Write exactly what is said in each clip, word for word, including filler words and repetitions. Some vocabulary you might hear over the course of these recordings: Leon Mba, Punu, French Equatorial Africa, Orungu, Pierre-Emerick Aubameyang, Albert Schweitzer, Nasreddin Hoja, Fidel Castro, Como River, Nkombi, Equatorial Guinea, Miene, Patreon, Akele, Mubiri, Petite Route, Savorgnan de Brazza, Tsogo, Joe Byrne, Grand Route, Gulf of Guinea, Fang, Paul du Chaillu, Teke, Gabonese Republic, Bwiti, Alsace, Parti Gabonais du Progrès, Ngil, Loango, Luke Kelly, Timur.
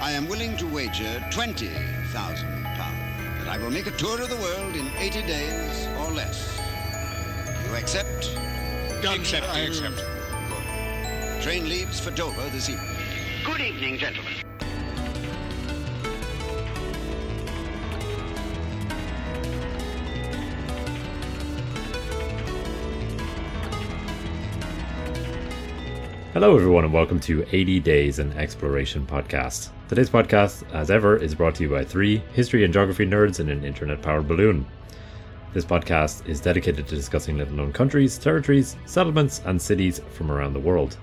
I am willing to wager twenty thousand pounds that I will make a tour of the world in eighty days or less. You accept? Done, accept. I accept. Good. The train leaves for Dover this evening. Good evening, gentlemen. Hello everyone and welcome to eighty days in Exploration Podcast. Today's podcast, as ever, is brought to you by three history and geography nerds in an internet-powered balloon. This podcast is dedicated to discussing little-known countries, territories, settlements, and cities from around the world.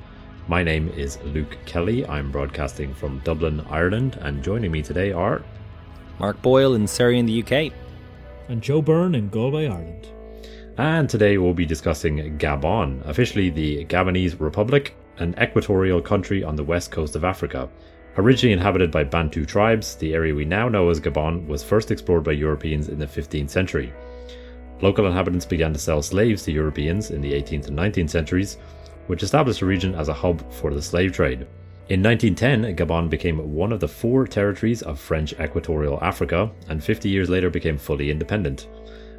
My name is Luke Kelly. I'm broadcasting from Dublin, Ireland, and joining me today are... Mark Boyle in Surrey in the U K. And Joe Byrne in Galway, Ireland. And today we'll be discussing Gabon, officially the Gabonese Republic, an equatorial country on the west coast of Africa. Originally inhabited by Bantu tribes, the area we now know as Gabon was first explored by Europeans in the fifteenth century. Local inhabitants began to sell slaves to Europeans in the eighteenth and nineteenth centuries, which established the region as a hub for the slave trade. In nineteen ten, Gabon became one of the four territories of French Equatorial Africa, and fifty years later became fully independent.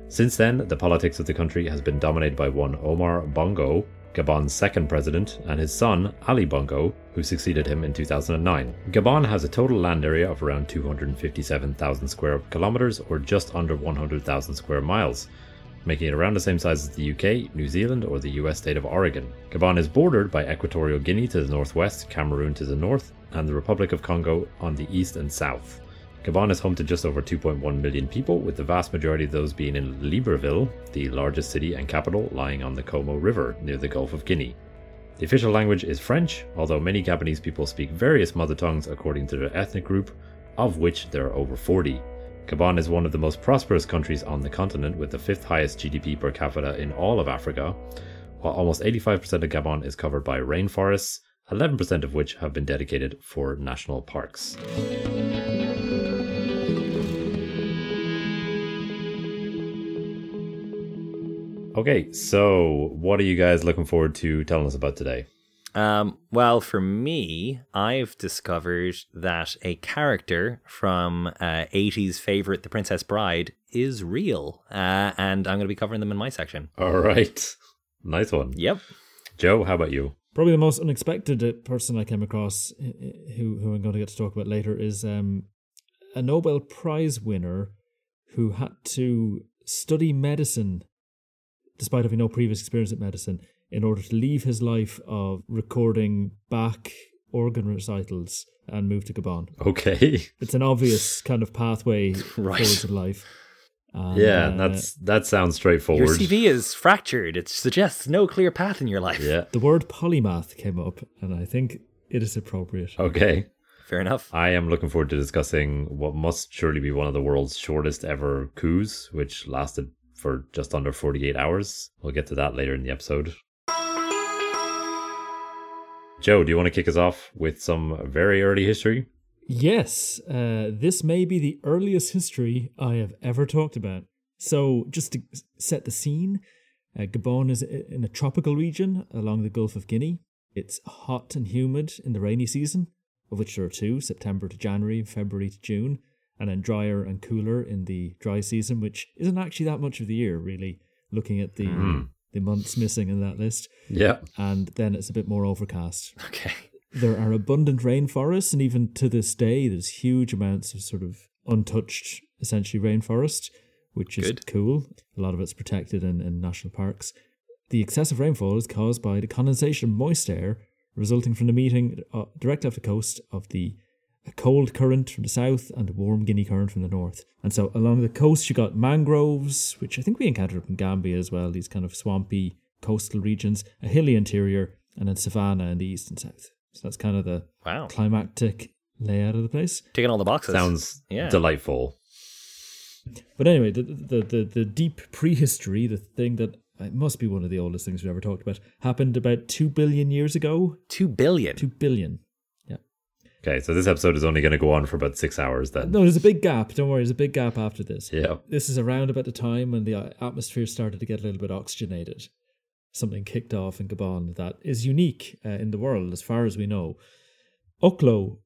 Since then, the politics of the country has been dominated by one Omar Bongo, Gabon's second president, and his son, Ali Bongo, who succeeded him in two thousand nine. Gabon has a total land area of around two hundred fifty-seven thousand square kilometres, or just under one hundred thousand square miles, making it around the same size as the U K, New Zealand, or the U S state of Oregon. Gabon is bordered by Equatorial Guinea to the northwest, Cameroon to the north, and the Republic of Congo on the east and south. Gabon is home to just over two point one million people, with the vast majority of those being in Libreville, the largest city and capital, lying on the Como River near the Gulf of Guinea. The official language is French, although many Gabonese people speak various mother tongues according to their ethnic group, of which there are over forty. Gabon is one of the most prosperous countries on the continent, with the fifth highest G D P per capita in all of Africa, while almost eighty-five percent of Gabon is covered by rainforests, eleven percent of which have been dedicated for national parks. Okay, so what are you guys looking forward to telling us about today? Um, well, for me, I've discovered that a character from uh, eighties favourite, The Princess Bride, is real. Uh, and I'm going to be covering them in my section. All right. Nice one. Yep. Joe, how about you? Probably the most unexpected person I came across, who, who I'm going to get to talk about later, is um, a Nobel Prize winner who had to study medicine despite having no previous experience at medicine, in order to leave his life of recording Bach organ recitals and move to Gabon. Okay. It's an obvious kind of pathway right. towards life. And, yeah, uh, that's that sounds straightforward. Your C V is fractured. It suggests no clear path in your life. Yeah. The word polymath came up, and I think it is appropriate. Okay. Fair enough. I am looking forward to discussing what must surely be one of the world's shortest ever coups, which lasted for just under forty-eight hours. We'll get to that later in the episode. Joe, do you want to kick us off with some very early history? Yes, uh, this may be the earliest history I have ever talked about. So just to set the scene, uh, Gabon is in a tropical region along the Gulf of Guinea. It's hot and humid in the rainy season, of which there are two, September to January, February to June, and then drier and cooler in the dry season, which isn't actually that much of the year, really, looking at the mm. the months missing in that list. Yeah. And then it's a bit more overcast. Okay. There are abundant rainforests, and even to this day, there's huge amounts of sort of untouched, essentially, rainforest, which is Good. Cool. A lot of it's protected in, in national parks. The excessive rainfall is caused by the condensation of moist air resulting from the meeting uh, directly off the coast of the a cold current from the south and a warm Guinea current from the north. And so along the coast, you got mangroves, which I think we encountered in Gambia as well, these kind of swampy coastal regions, a hilly interior, and then savannah in the east and south. So that's kind of the wow. climactic layout of the place. Taking all the boxes. Sounds yeah. delightful. But anyway, the, the, the, the deep prehistory, the thing that it must be one of the oldest things we've ever talked about, happened about two billion years ago. two billion? two billion. Okay, so this episode is only going to go on for about six hours then. No, there's a big gap. Don't worry, there's a big gap after this. Yeah. This is around about the time when the atmosphere started to get a little bit oxygenated. Something kicked off in Gabon that is unique uh, in the world as far as we know. Oklo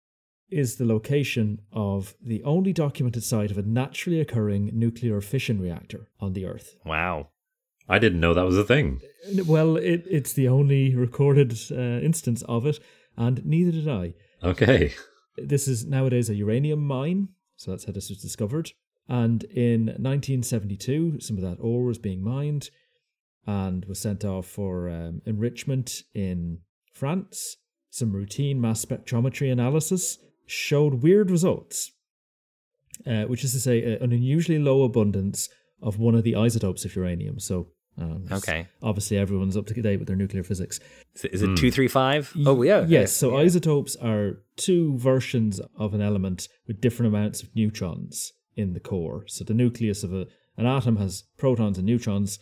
is the location of the only documented site of a naturally occurring nuclear fission reactor on the Earth. Wow. I didn't know that was a thing. Well, it, it's the only recorded uh, instance of it, and neither did I. Okay. This is nowadays a uranium mine, so that's how this was discovered. And in nineteen seventy-two, some of that ore was being mined and was sent off for um, enrichment in France. Some routine mass spectrometry analysis showed weird results, uh, which is to say uh, an unusually low abundance of one of the isotopes of uranium. So um, okay. obviously everyone's up to date with their nuclear physics. Is it, is it mm. two thirty-five? Oh, yeah. Yes, so yeah. Isotopes are two versions of an element with different amounts of neutrons in the core. So the nucleus of a, an atom has protons and neutrons,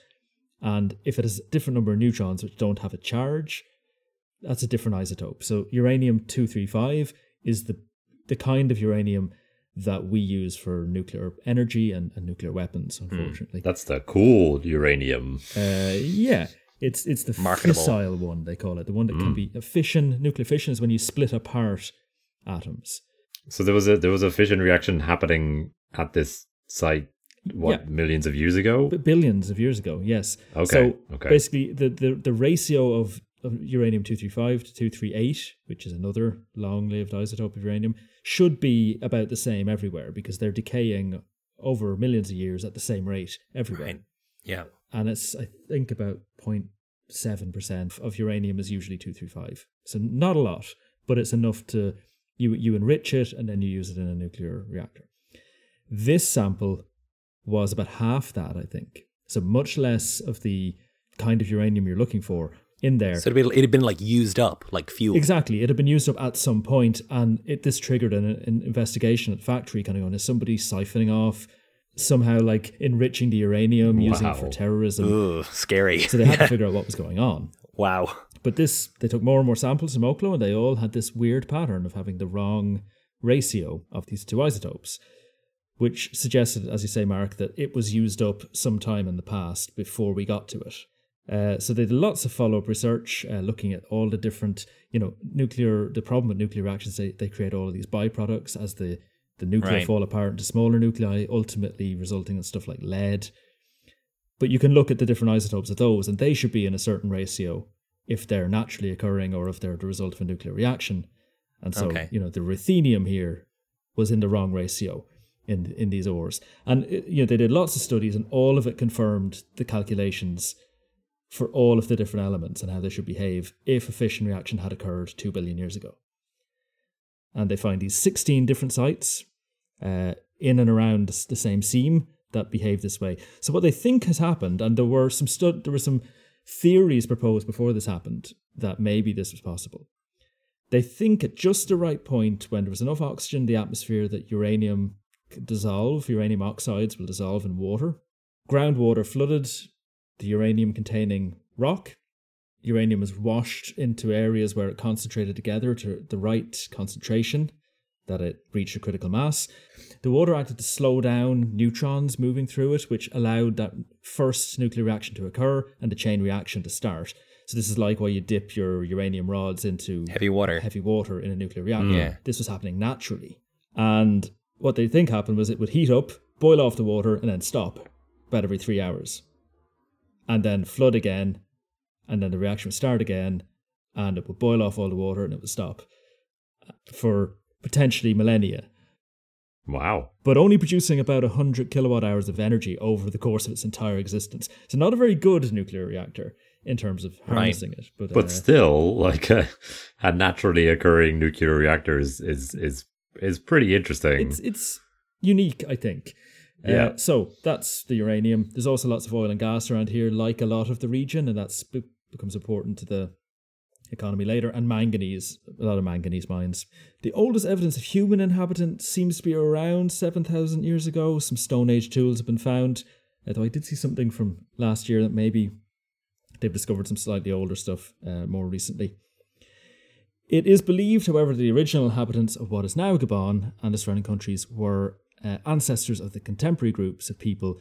and if it has a different number of neutrons which don't have a charge, that's a different isotope. So uranium two thirty-five is the the kind of uranium that we use for nuclear energy and, and nuclear weapons, unfortunately. Mm, that's the cool uranium. Uh, yeah, it's it's the Marketable. fissile one, they call it. The one that mm. can be... A fission, nuclear fission is when you split apart atoms. So there was a there was a fission reaction happening at this site, what, yeah. millions of years ago? B- billions of years ago, yes. Okay, so okay. basically the, the, the ratio of... of uranium two thirty-five to two thirty-eight, which is another long-lived isotope of uranium, should be about the same everywhere because they're decaying over millions of years at the same rate everywhere. Right. Yeah. And it's, I think, about zero point seven percent of uranium is usually two thirty-five. So not a lot, but it's enough to... You, you enrich it and then you use it in a nuclear reactor. This sample was about half that, I think. So much less of the kind of uranium you're looking for in there. So it had been like used up, like fuel. Exactly. It had been used up at some point, and it this triggered an, an investigation at the factory, kind of going, is somebody siphoning off, somehow like enriching the uranium, wow. using it for terrorism. Ooh, scary. So they had yeah. to figure out what was going on. Wow. But this, they took more and more samples from Oklo, and they all had this weird pattern of having the wrong ratio of these two isotopes, which suggested, as you say, Mark, that it was used up sometime in the past before we got to it. Uh, so they did lots of follow-up research, uh, looking at all the different, you know, nuclear, the problem with nuclear reactions, they, they create all of these byproducts as the, the nuclei right. fall apart into smaller nuclei, ultimately resulting in stuff like lead. But you can look at the different isotopes of those, and they should be in a certain ratio if they're naturally occurring or if they're the result of a nuclear reaction. And so, okay. you know, the ruthenium here was in the wrong ratio in in these ores. And, you know, they did lots of studies, and all of it confirmed the calculations for all of the different elements and how they should behave if a fission reaction had occurred two billion years ago. And they find these sixteen different sites uh, in and around the same seam that behave this way. So what they think has happened, and there were some stu- there were some theories proposed before this happened that maybe this was possible. They think at just the right point when there was enough oxygen in the atmosphere that uranium could dissolve, uranium oxides will dissolve in water. Groundwater flooded the uranium-containing rock. Uranium is washed into areas where it concentrated together to the right concentration that it reached a critical mass. The water acted to slow down neutrons moving through it, which allowed that first nuclear reaction to occur and the chain reaction to start. So this is like why you dip your uranium rods into heavy water, heavy water in a nuclear reactor. Yeah. This was happening naturally. And what they think happened was it would heat up, boil off the water, and then stop about every three hours. And then flood again, and then the reaction would start again, and it would boil off all the water, and it would stop for potentially millennia. Wow. But only producing about one hundred kilowatt hours of energy over the course of its entire existence. So not a very good nuclear reactor in terms of harnessing right. it. But, but uh, still, like a, a naturally occurring nuclear reactor is is is, is pretty interesting. It's, it's unique, I think. Yeah. Uh, so that's the uranium. There's also lots of oil and gas around here, like a lot of the region, and that be- becomes important to the economy later. And manganese, a lot of manganese mines. The oldest evidence of human inhabitants seems to be around seven thousand years ago. Some Stone Age tools have been found, although I did see something from last year that maybe they've discovered some slightly older stuff uh, more recently. It is believed, however, that the original inhabitants of what is now Gabon and the surrounding countries were Uh, ancestors of the contemporary groups of people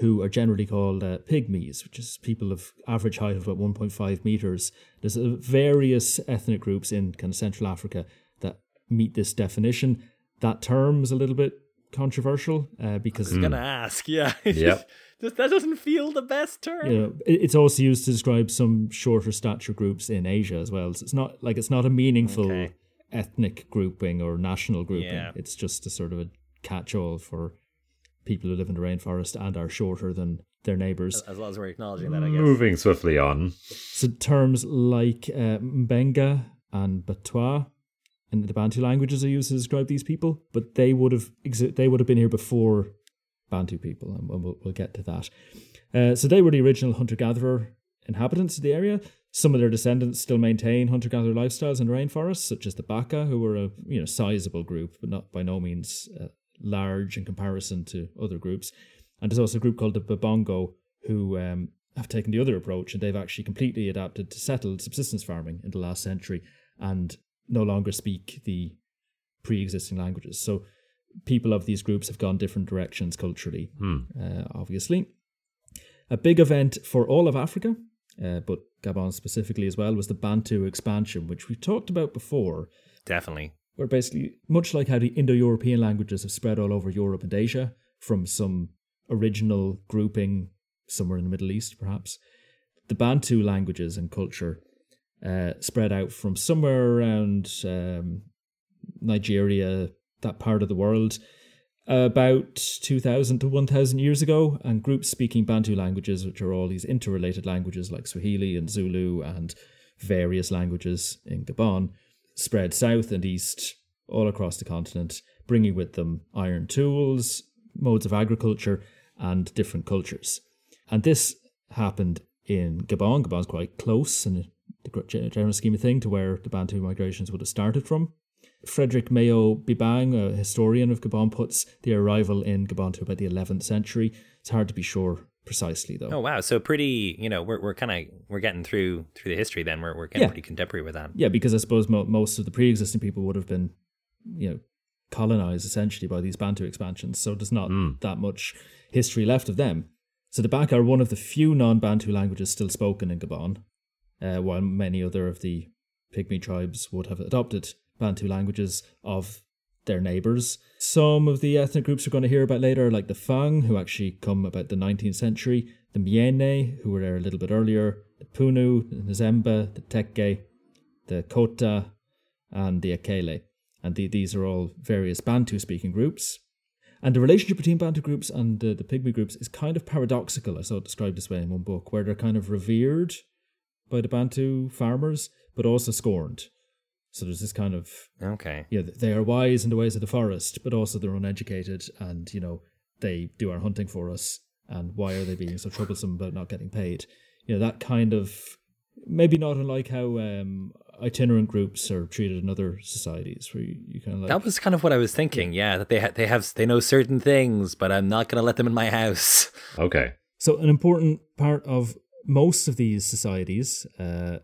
who are generally called uh, pygmies, which is people of average height of about one point five meters. There's uh, various ethnic groups in kind of Central Africa that meet this definition. That term is a little bit controversial uh, because I was gonna ask, yeah, yep. just, that doesn't feel the best term. You know, it, it's also used to describe some shorter stature groups in Asia as well. So it's not like it's not a meaningful okay. ethnic grouping or national grouping. Yeah. It's just a sort of a catch-all for people who live in the rainforest and are shorter than their neighbours. As long as we're acknowledging that, I guess. Moving swiftly on. So terms like uh, Mbenga and Batwa in the Bantu languages are used to describe these people, but they would have exi- they would have been here before Bantu people, and we'll, we'll get to that. Uh, so they were the original hunter-gatherer inhabitants of the area. Some of their descendants still maintain hunter-gatherer lifestyles in rainforests, such as the Baka, who were a you know sizable group, but not by no means uh, large in comparison to other groups. And there's also a group called the Babongo, who um, have taken the other approach, and they've actually completely adapted to settled subsistence farming in the last century, and no longer speak the pre-existing languages. So people of these groups have gone different directions culturally, hmm. uh, obviously. A big event for all of Africa, uh, but Gabon specifically as well, was the Bantu expansion, which we've talked about before. Definitely. Where basically, much like how the Indo-European languages have spread all over Europe and Asia from some original grouping somewhere in the Middle East, perhaps, the Bantu languages and culture Uh, spread out from somewhere around um, Nigeria, that part of the world, about two thousand to one thousand years ago, and groups speaking Bantu languages, which are all these interrelated languages like Swahili and Zulu and various languages in Gabon, spread south and east all across the continent, bringing with them iron tools, modes of agriculture, and different cultures. And this happened in Gabon. Gabon's quite close and the general scheme of thing to where the Bantu migrations would have started from. Frederick Mayo Bibang, a historian of Gabon, puts the arrival in Gabon to about the eleventh century. It's hard to be sure precisely, though. Oh wow! So pretty, you know, we're we're kind of we're getting through through the history. Then we're we're getting yeah. pretty contemporary with that. Yeah, because I suppose mo- most of the pre-existing people would have been, you know, colonized essentially by these Bantu expansions. So there's not mm. that much history left of them. So the Baka are one of the few non-Bantu languages still spoken in Gabon. Uh, while many other of the Pygmy tribes would have adopted Bantu languages of their neighbours. Some of the ethnic groups we're going to hear about later, like the Fang, who actually come about the nineteenth century, the Miene, who were there a little bit earlier, the Punu, the Zemba, the Teke, the Kota, and the Akele. And the, these are all various Bantu-speaking groups. And the relationship between Bantu groups and the, the Pygmy groups is kind of paradoxical. I saw it described this way in one book, where they're kind of revered by the Bantu farmers, but also scorned. So there's this kind of... Okay. Yeah, you know, they are wise in the ways of the forest, but also they're uneducated and, you know, they do our hunting for us. And why are they being so troublesome about not getting paid? You know, that kind of... Maybe not unlike how um, itinerant groups are treated in other societies, where you, you kind of like... That was kind of what I was thinking, yeah, that they ha- they have they know certain things, but I'm not going to let them in my house. Okay. So an important part of... Most of these societies uh,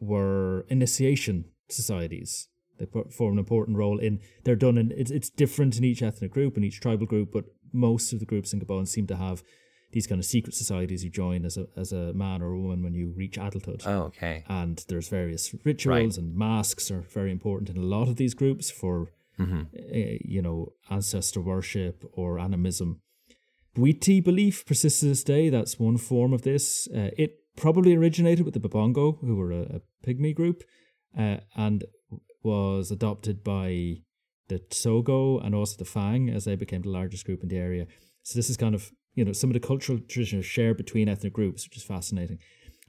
were initiation societies. They form an important role in, they're done in, it's, it's different in each ethnic group and each tribal group, but most of the groups in Gabon seem to have these kind of secret societies you join as a as a man or a woman when you reach adulthood. Oh, okay. And there's various rituals, right. And masks are very important in a lot of these groups for, mm-hmm. uh, you know, ancestor worship or animism. Bwiti belief persists to this day. That's one form of this. Uh, it probably originated with the Babongo, who were a, a Pygmy group, uh, and was adopted by the Tsogo and also the Fang as they became the largest group in the area. So this is kind of, you know, some of the cultural traditions shared between ethnic groups, which is fascinating.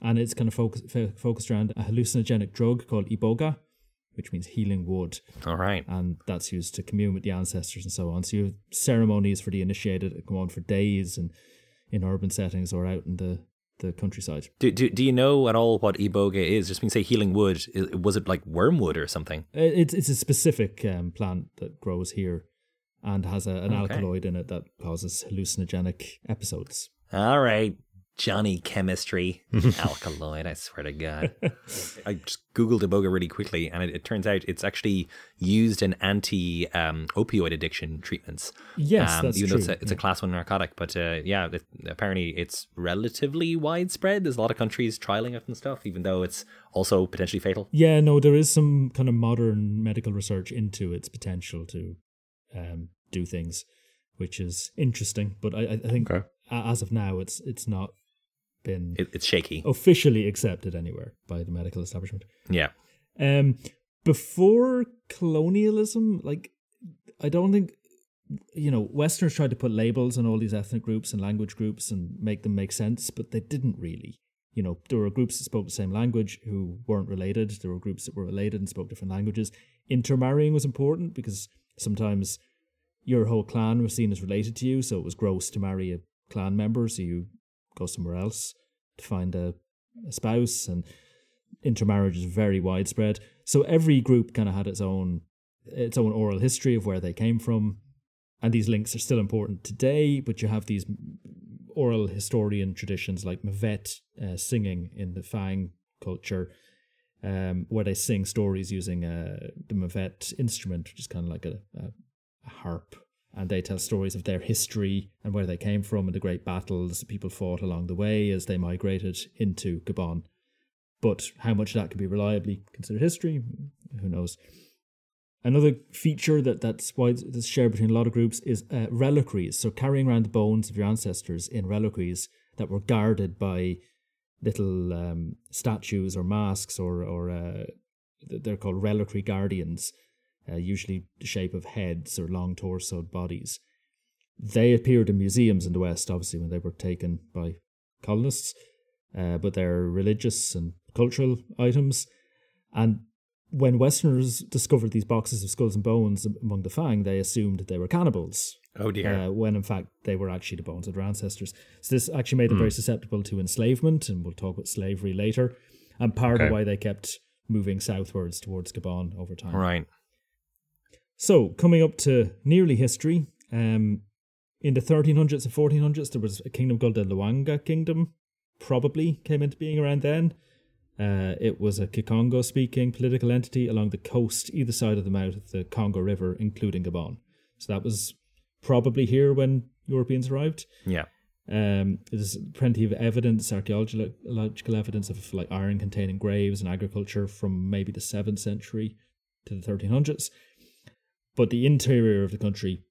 And it's kind of focus, f- focused around a hallucinogenic drug called Iboga, which means healing wood. All right. And that's used to commune with the ancestors and so on. So you have ceremonies for the initiated that go on for days and in urban settings or out in the, the countryside. Do, do do you know at all what Iboga is? Just when you say healing wood, was it like wormwood or something? It's, it's a specific um, plant that grows here and has a, an okay. alkaloid in it that causes hallucinogenic episodes. All right. Johnny Chemistry. Alkaloid, I swear to God. I just Googled Iboga really quickly, and it, it turns out it's actually used in anti, um, opioid addiction treatments. Yes, um, that's even true. Though it's a, it's yeah. a class one narcotic, but uh, yeah, it, apparently it's relatively widespread. There's a lot of countries trialing it and stuff, even though it's also potentially fatal. Yeah, no, there is some kind of modern medical research into its potential to um, do things, which is interesting. But I, I think okay. as of now, it's it's not been it, it's shaky officially accepted anywhere by the medical establishment. Yeah. Um, before colonialism, like I don't think you know Westerners tried to put labels on all these ethnic groups and language groups and make them make sense, but they didn't really. You know, there were groups that spoke the same language who weren't related. There were groups that were related and spoke different languages. Intermarrying was important because sometimes your whole clan was seen as related to you, so it was gross to marry a clan member, so you go somewhere else to find a, a spouse, and intermarriage is very widespread. So every group kind of had its own its own oral history of where they came from, and these links are still important today, but you have these oral historian traditions like Mavet, uh, singing in the Fang culture, um, where they sing stories using uh, the Mavet instrument, which is kind of like a, a, a harp. And they tell stories of their history and where they came from and the great battles people fought along the way as they migrated into Gabon. But how much of that can be reliably considered history, who knows. Another feature that that's wide, that's shared between a lot of groups is uh, reliquaries. So carrying around the bones of your ancestors in reliquaries that were guarded by little um, statues or masks, or, or uh, they're called reliquary guardians. Uh, usually the shape of heads or long torsoed bodies. They appeared in museums in the West, obviously, when they were taken by colonists, uh, but they're religious and cultural items. And when Westerners discovered these boxes of skulls and bones among the Fang, they assumed that they were cannibals. Oh dear. Uh, when in fact they were actually the bones of their ancestors. So this actually made them mm. very susceptible to enslavement, and we'll talk about slavery later. And part okay. of why they kept moving southwards towards Gabon over time. Right. So, coming up to nearly history, um, in the thirteen hundreds and fourteen hundreds, there was a kingdom called the Luanga Kingdom, probably came into being around then. Uh, it was a Kikongo-speaking political entity along the coast, either side of the mouth of the Congo River, including Gabon. So that was probably here when Europeans arrived. Yeah. Um, there's plenty of evidence, archaeological evidence of like iron-containing graves and agriculture from maybe the seventh century to the thirteen hundreds. But the interior of the country,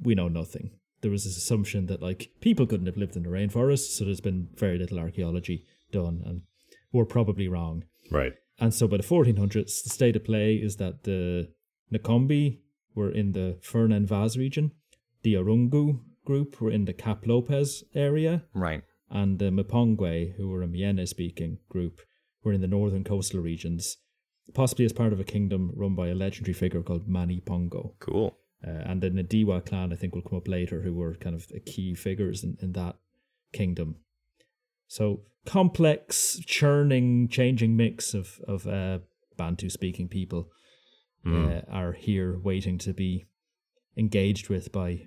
we know nothing. There was this assumption that like people couldn't have lived in the rainforest, so there's been very little archaeology done, and we're probably wrong. Right. And so by the fourteen hundreds, the state of play is that the Nkombi were in the Fernen Vaz region, the Orungu group were in the Cap Lopez area, right, and the Mpongwe, who were a Miene-speaking group, were in the northern coastal regions, possibly as part of a kingdom run by a legendary figure called Mani Pongo. Cool. Uh, and the Ndiwa clan, I think, will come up later, who were kind of key figures in, in that kingdom. So complex, churning, changing mix of, of uh, Bantu-speaking people mm. uh, are here waiting to be engaged with by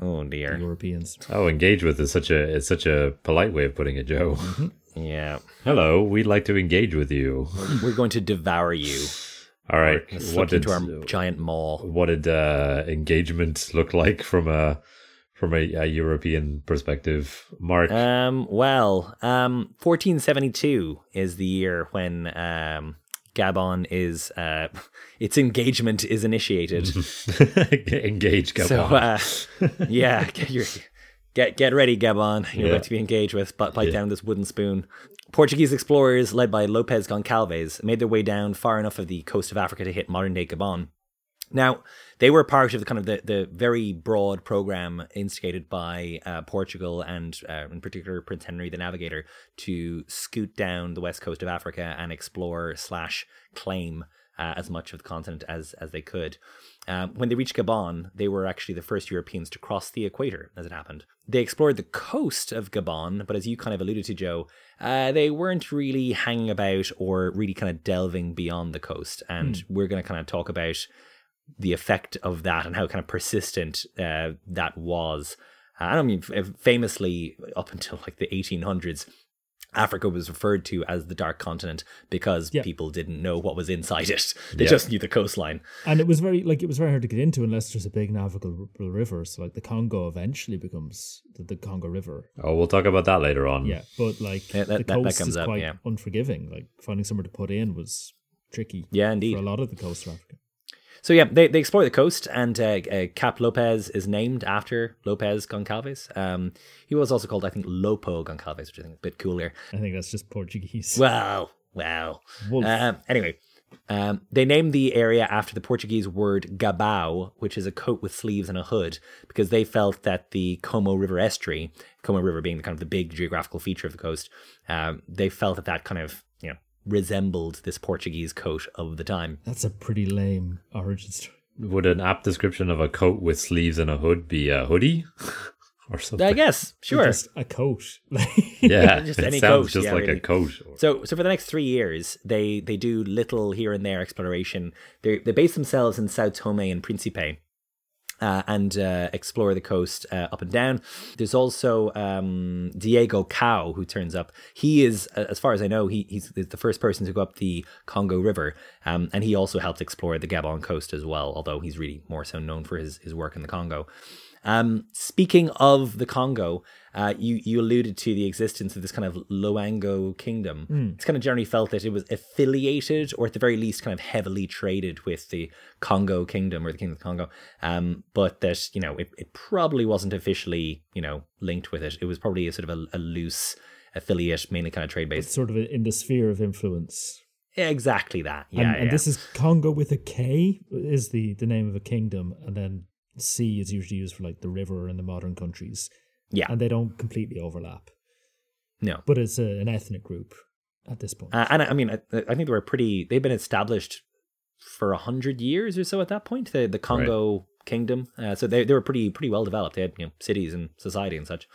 oh dear Europeans. Oh, engage with is such a it's such a polite way of putting it, Joe. Mm-hmm. Yeah. Hello, we'd like to engage with you. We're going to devour you. All right. What did, into our giant maw. What did uh, engagement look like from a from a, a European perspective, Mark? Um. Well, um, fourteen seventy-two is the year when um, Gabon is uh, its engagement is initiated. Engage Gabon. So, uh, yeah. Get your... Get get ready, Gabon. You're yeah. about to be engaged with. But bite yeah. down this wooden spoon. Portuguese explorers, led by Lopez Goncalves, made their way down far enough of the coast of Africa to hit modern-day Gabon. Now, they were part of the kind of the, the very broad program instigated by uh, Portugal and, uh, in particular, Prince Henry the Navigator, to scoot down the west coast of Africa and explore slash claim uh, as much of the continent as as they could. Um, when they reached Gabon, they were actually the first Europeans to cross the equator, as it happened. They explored the coast of Gabon, but as you kind of alluded to, Joe, uh, they weren't really hanging about or really kind of delving beyond the coast. And mm. we're going to kind of talk about the effect of that and how kind of persistent uh, that was And I mean, famously, up until like the eighteen hundreds, Africa was referred to as the Dark Continent because yeah. people didn't know what was inside it. They yeah. just knew the coastline. And it was very like it was very hard to get into unless there's a big navigable river. So like the Congo eventually becomes the, the Congo River. Oh, we'll talk about that later on. Yeah, but like yeah, that, the coast that, that comes is up, quite yeah. unforgiving. Like finding somewhere to put in was tricky. Yeah, indeed. For a lot of the coast of Africa. So yeah, they, they explore the coast, and uh, uh, Cap Lopez is named after Lopez Goncalves. Um, he was also called, I think, Lopo Goncalves, which I think is a bit cooler. I think that's just Portuguese. Wow, wow. Um, anyway, um, they named the area after the Portuguese word gabão, which is a coat with sleeves and a hood, because they felt that the Como River estuary, Como River being the kind of the big geographical feature of the coast, um, they felt that that kind of, you know, resembled this Portuguese coat of the time. That's a pretty lame origin story. Would an apt description of a coat with sleeves and a hood be a hoodie or something? I guess, sure. Or just a coat. Yeah, just it any sounds coat. Just yeah, like really. a coat. So, so for the next three years, they they do little here and there exploration. They they base themselves in Sao Tome and Principe. Uh, and uh, explore the coast uh, up and down. There's also um, Diego Cao, who turns up. He is, as far as I know, he, he's the first person to go up the Congo River, um, and he also helped explore the Gabon coast as well, although he's really more so known for his, his work in the Congo. Um, speaking of the Congo, uh, you, you alluded to the existence of this kind of Loango kingdom. Mm. It's kind of generally felt that it was affiliated, or at the very least kind of heavily traded with the Congo kingdom or the Kingdom of the Congo. Um, but that, you know, it, it probably wasn't officially, you know, linked with it. It was probably a sort of a, a loose affiliate, mainly kind of trade based. It's sort of in the sphere of influence. Exactly that. Yeah. And, and yeah. this is Congo with a K is the, the name of a kingdom. And then sea is usually used for like the river in the modern countries. Yeah. And they don't completely overlap. No. But it's a, an ethnic group at this point. Uh, and I, I mean, I, I think they were pretty, they've been established for a hundred years or so at that point, the, the Congo right. kingdom. Uh, so they, they were pretty, pretty well developed. They had, you know, cities and society and such.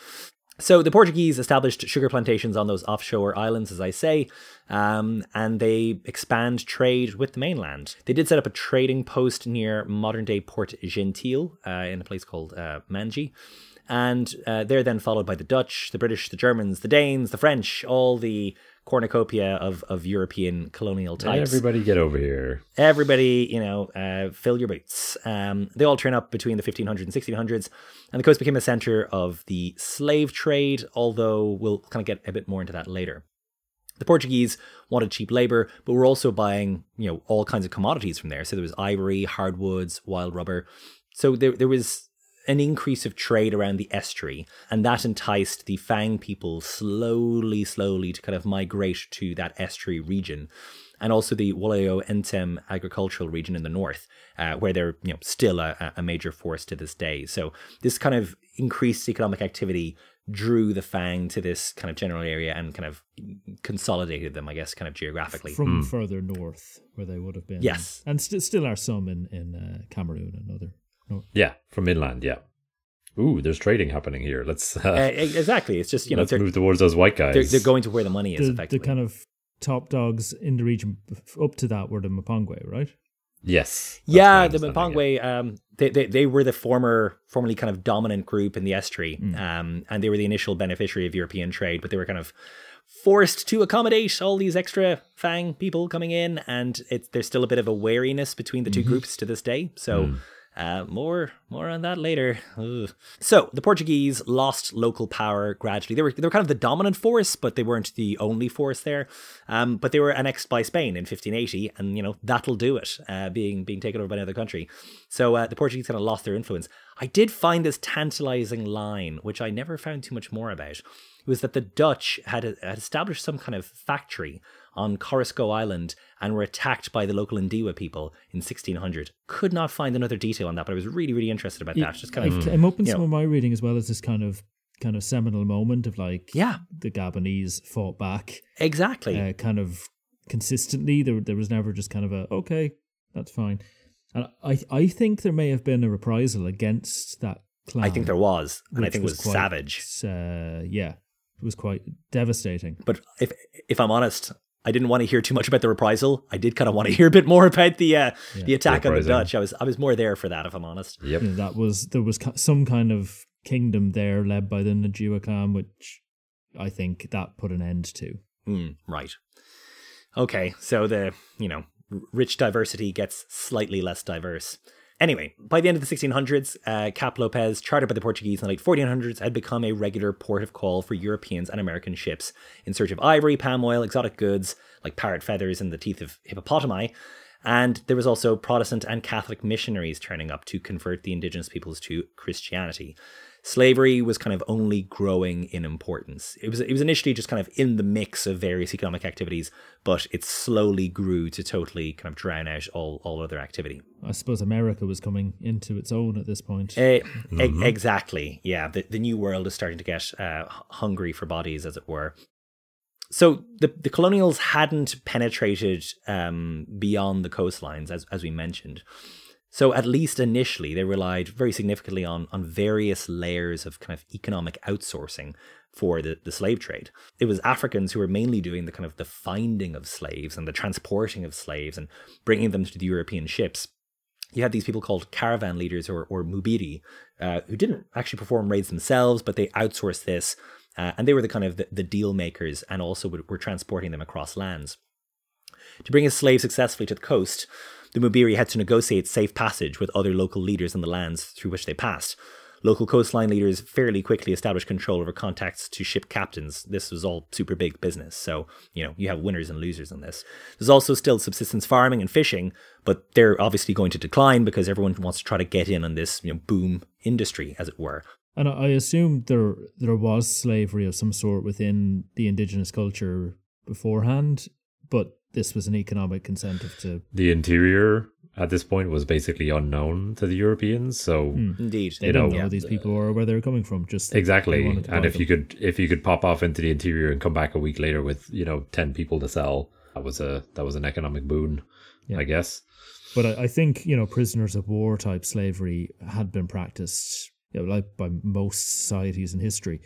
So the Portuguese established sugar plantations on those offshore islands, as I say, um, and they expand trade with the mainland. They did set up a trading post near modern-day Port Gentil uh, in a place called uh, Mangi, and uh, they're then followed by the Dutch, the British, the Germans, the Danes, the French, all the cornucopia of, of European colonial types. Everybody get over here. Everybody, you know, uh, fill your boots. Um, they all turn up between the fifteen hundreds and sixteen hundreds, and the coast became a center of the slave trade, although we'll kind of get a bit more into that later. The Portuguese wanted cheap labor, but were also buying, you know, all kinds of commodities from there. So there was ivory, hardwoods, wild rubber. So there there was an increase of trade around the estuary, and that enticed the Fang people slowly, slowly to kind of migrate to that estuary region, and also the Woleo-Ntem agricultural region in the north, uh, where they're, you know, still a, a major force to this day. So this kind of increased economic activity drew the Fang to this kind of general area and kind of consolidated them, I guess, kind of geographically. From mm. further north where they would have been. Yes. And st- still are some in, in uh, Cameroon and other. Yeah, from inland, yeah. Ooh, there's trading happening here. Let's uh, uh, exactly. It's just, you know, let's move towards those white guys. They're, they're going to where the money is, the, effectively. The kind of top dogs in the region up to that were the Mpongwe, right? Yes. Yeah, the Mpongwe, yeah. Um, they, they they were the former, formerly kind of dominant group in the estuary, mm. um, and they were the initial beneficiary of European trade, but they were kind of forced to accommodate all these extra Fang people coming in, and it, there's still a bit of a wariness between the two mm-hmm. groups to this day, so... Mm. Uh, more, more on that later. Ugh. So the Portuguese lost local power gradually. They were they were kind of the dominant force, but they weren't the only force there. Um, but they were annexed by Spain in fifteen eighty, and you know that'll do it. Uh, being being taken over by another country, so uh, the Portuguese kind of lost their influence. I did find this tantalizing line, which I never found too much more about. It was that the Dutch had, had established some kind of factory on Corisco Island and were attacked by the local Ndiwa people in sixteen hundred. Could not find another detail on that, but I was really, really interested about that. It, Just kind of, I'm open to some know. of my reading as well as this kind of kind of seminal moment of like yeah. the Gabonese fought back. Exactly. Uh, kind of consistently. There, there was never just kind of a, okay, that's fine. And I, I think there may have been a reprisal against that clan. I think there was, and I think was it was quite, savage. Uh, yeah. It was quite devastating. But if if I'm honest, I didn't want to hear too much about the reprisal. I did kind of want to hear a bit more about the uh, yeah, the attack reprisal on the Dutch. I was I was more there for that, if I'm honest. Yep. You know, that was there was some kind of kingdom there led by the Njiwa clan, which I think that put an end to. Mm, right. Okay, so the, you know, rich diversity gets slightly less diverse. Anyway, by the end of the sixteen hundreds, uh, Cap Lopez, chartered by the Portuguese in the late fourteen hundreds, had become a regular port of call for Europeans and American ships in search of ivory, palm oil, exotic goods like parrot feathers and the teeth of hippopotami. And there was also Protestant and Catholic missionaries turning up to convert the indigenous peoples to Christianity. Slavery was kind of only growing in importance. It was it was initially just kind of in the mix of various economic activities, but it slowly grew to totally kind of drown out all, all other activity. I suppose America was coming into its own at this point. Uh, mm-hmm. e- exactly, yeah. The, the New World is starting to get uh, hungry for bodies, as it were. So the, the colonials hadn't penetrated um, beyond the coastlines, as as we mentioned. So at least initially, they relied very significantly on, on various layers of kind of economic outsourcing for the, the slave trade. It was Africans who were mainly doing the kind of the finding of slaves and the transporting of slaves and bringing them to the European ships. You had these people called caravan leaders or, or Mubiri, uh, who didn't actually perform raids themselves, but they outsourced this. Uh, and they were the kind of the, the deal makers and also were, were transporting them across lands. To bring a slave successfully to the coast, the Mubiri had to negotiate safe passage with other local leaders in the lands through which they passed. Local coastline leaders fairly quickly established control over contacts to ship captains. This was all super big business, so, you know, you have winners and losers in this. There's also still subsistence farming and fishing, but they're obviously going to decline because everyone wants to try to get in on this, you know, boom industry, as it were. And I assume there there was slavery of some sort within the indigenous culture beforehand, but this was an economic incentive to... The interior at this point was basically unknown to the Europeans, so... Mm. Indeed. They didn't know, know who these people were or where they were coming from, just... Exactly, and if them. you could if you could pop off into the interior and come back a week later with, you know, ten people to sell, that was a that was an economic boon, yeah. I guess. But I, I think, you know, prisoners of war type slavery had been practiced, you know, like by most societies in history,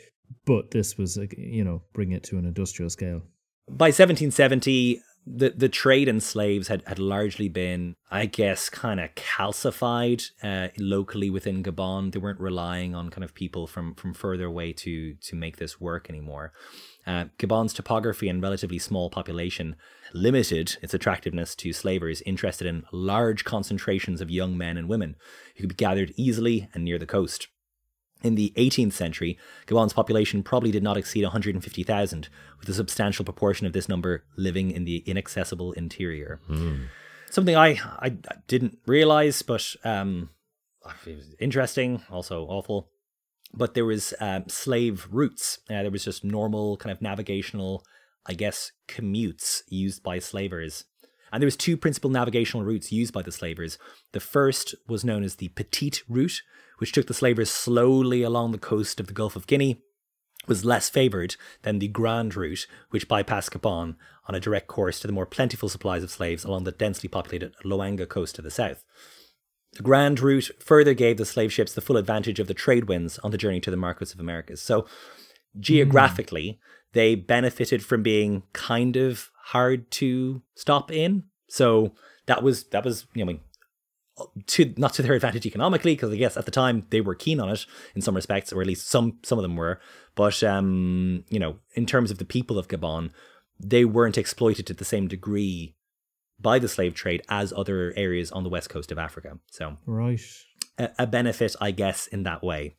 but this was, you know, bring it to an industrial scale. By seventeen seventy... The the trade in slaves had, had largely been, I guess, kind of calcified uh, locally within Gabon. They weren't relying on kind of people from, from further away to to make this work anymore. Uh, Gabon's topography and relatively small population limited its attractiveness to slavers interested in large concentrations of young men and women who could be gathered easily and near the coast. In the eighteenth century, Gabon's population probably did not exceed one hundred fifty thousand, with a substantial proportion of this number living in the inaccessible interior. Mm. Something I, I didn't realize, but um, it was interesting, also awful. But there was uh, slave routes. Uh, there was just normal kind of navigational, I guess, commutes used by slavers. And there was two principal navigational routes used by the slavers. The first was known as the Petite Route, which took the slavers slowly along the coast of the Gulf of Guinea, was less favoured than the Grand Route, which bypassed Gabon on a direct course to the more plentiful supplies of slaves along the densely populated Loanga coast to the south. The Grand Route further gave the slave ships the full advantage of the trade winds on the journey to the markets of Americas. So, geographically, mm. they benefited from being kind of hard to stop in. So, that was, that was, you know, I mean, To not to their advantage economically, because I guess at the time they were keen on it in some respects, or at least some some of them were. But um, you know, in terms of the people of Gabon, they weren't exploited to the same degree by the slave trade as other areas on the west coast of Africa. So right, a, a benefit, I guess, in that way.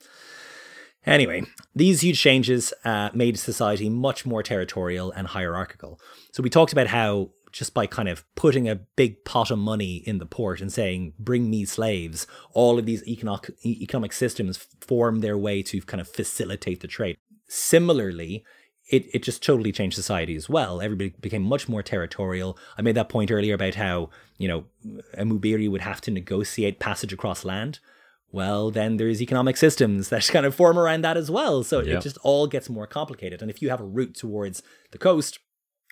Anyway, these huge changes uh, made society much more territorial and hierarchical. So we talked about how, just by kind of putting a big pot of money in the port and saying, bring me slaves, all of these economic economic systems form their way to kind of facilitate the trade. Similarly, it, it just totally changed society as well. Everybody became much more territorial. I made that point earlier about how, you know, a Mubiri would have to negotiate passage across land. Well, then there's economic systems that kind of form around that as well. So yeah. It just all gets more complicated. And if you have a route towards the coast,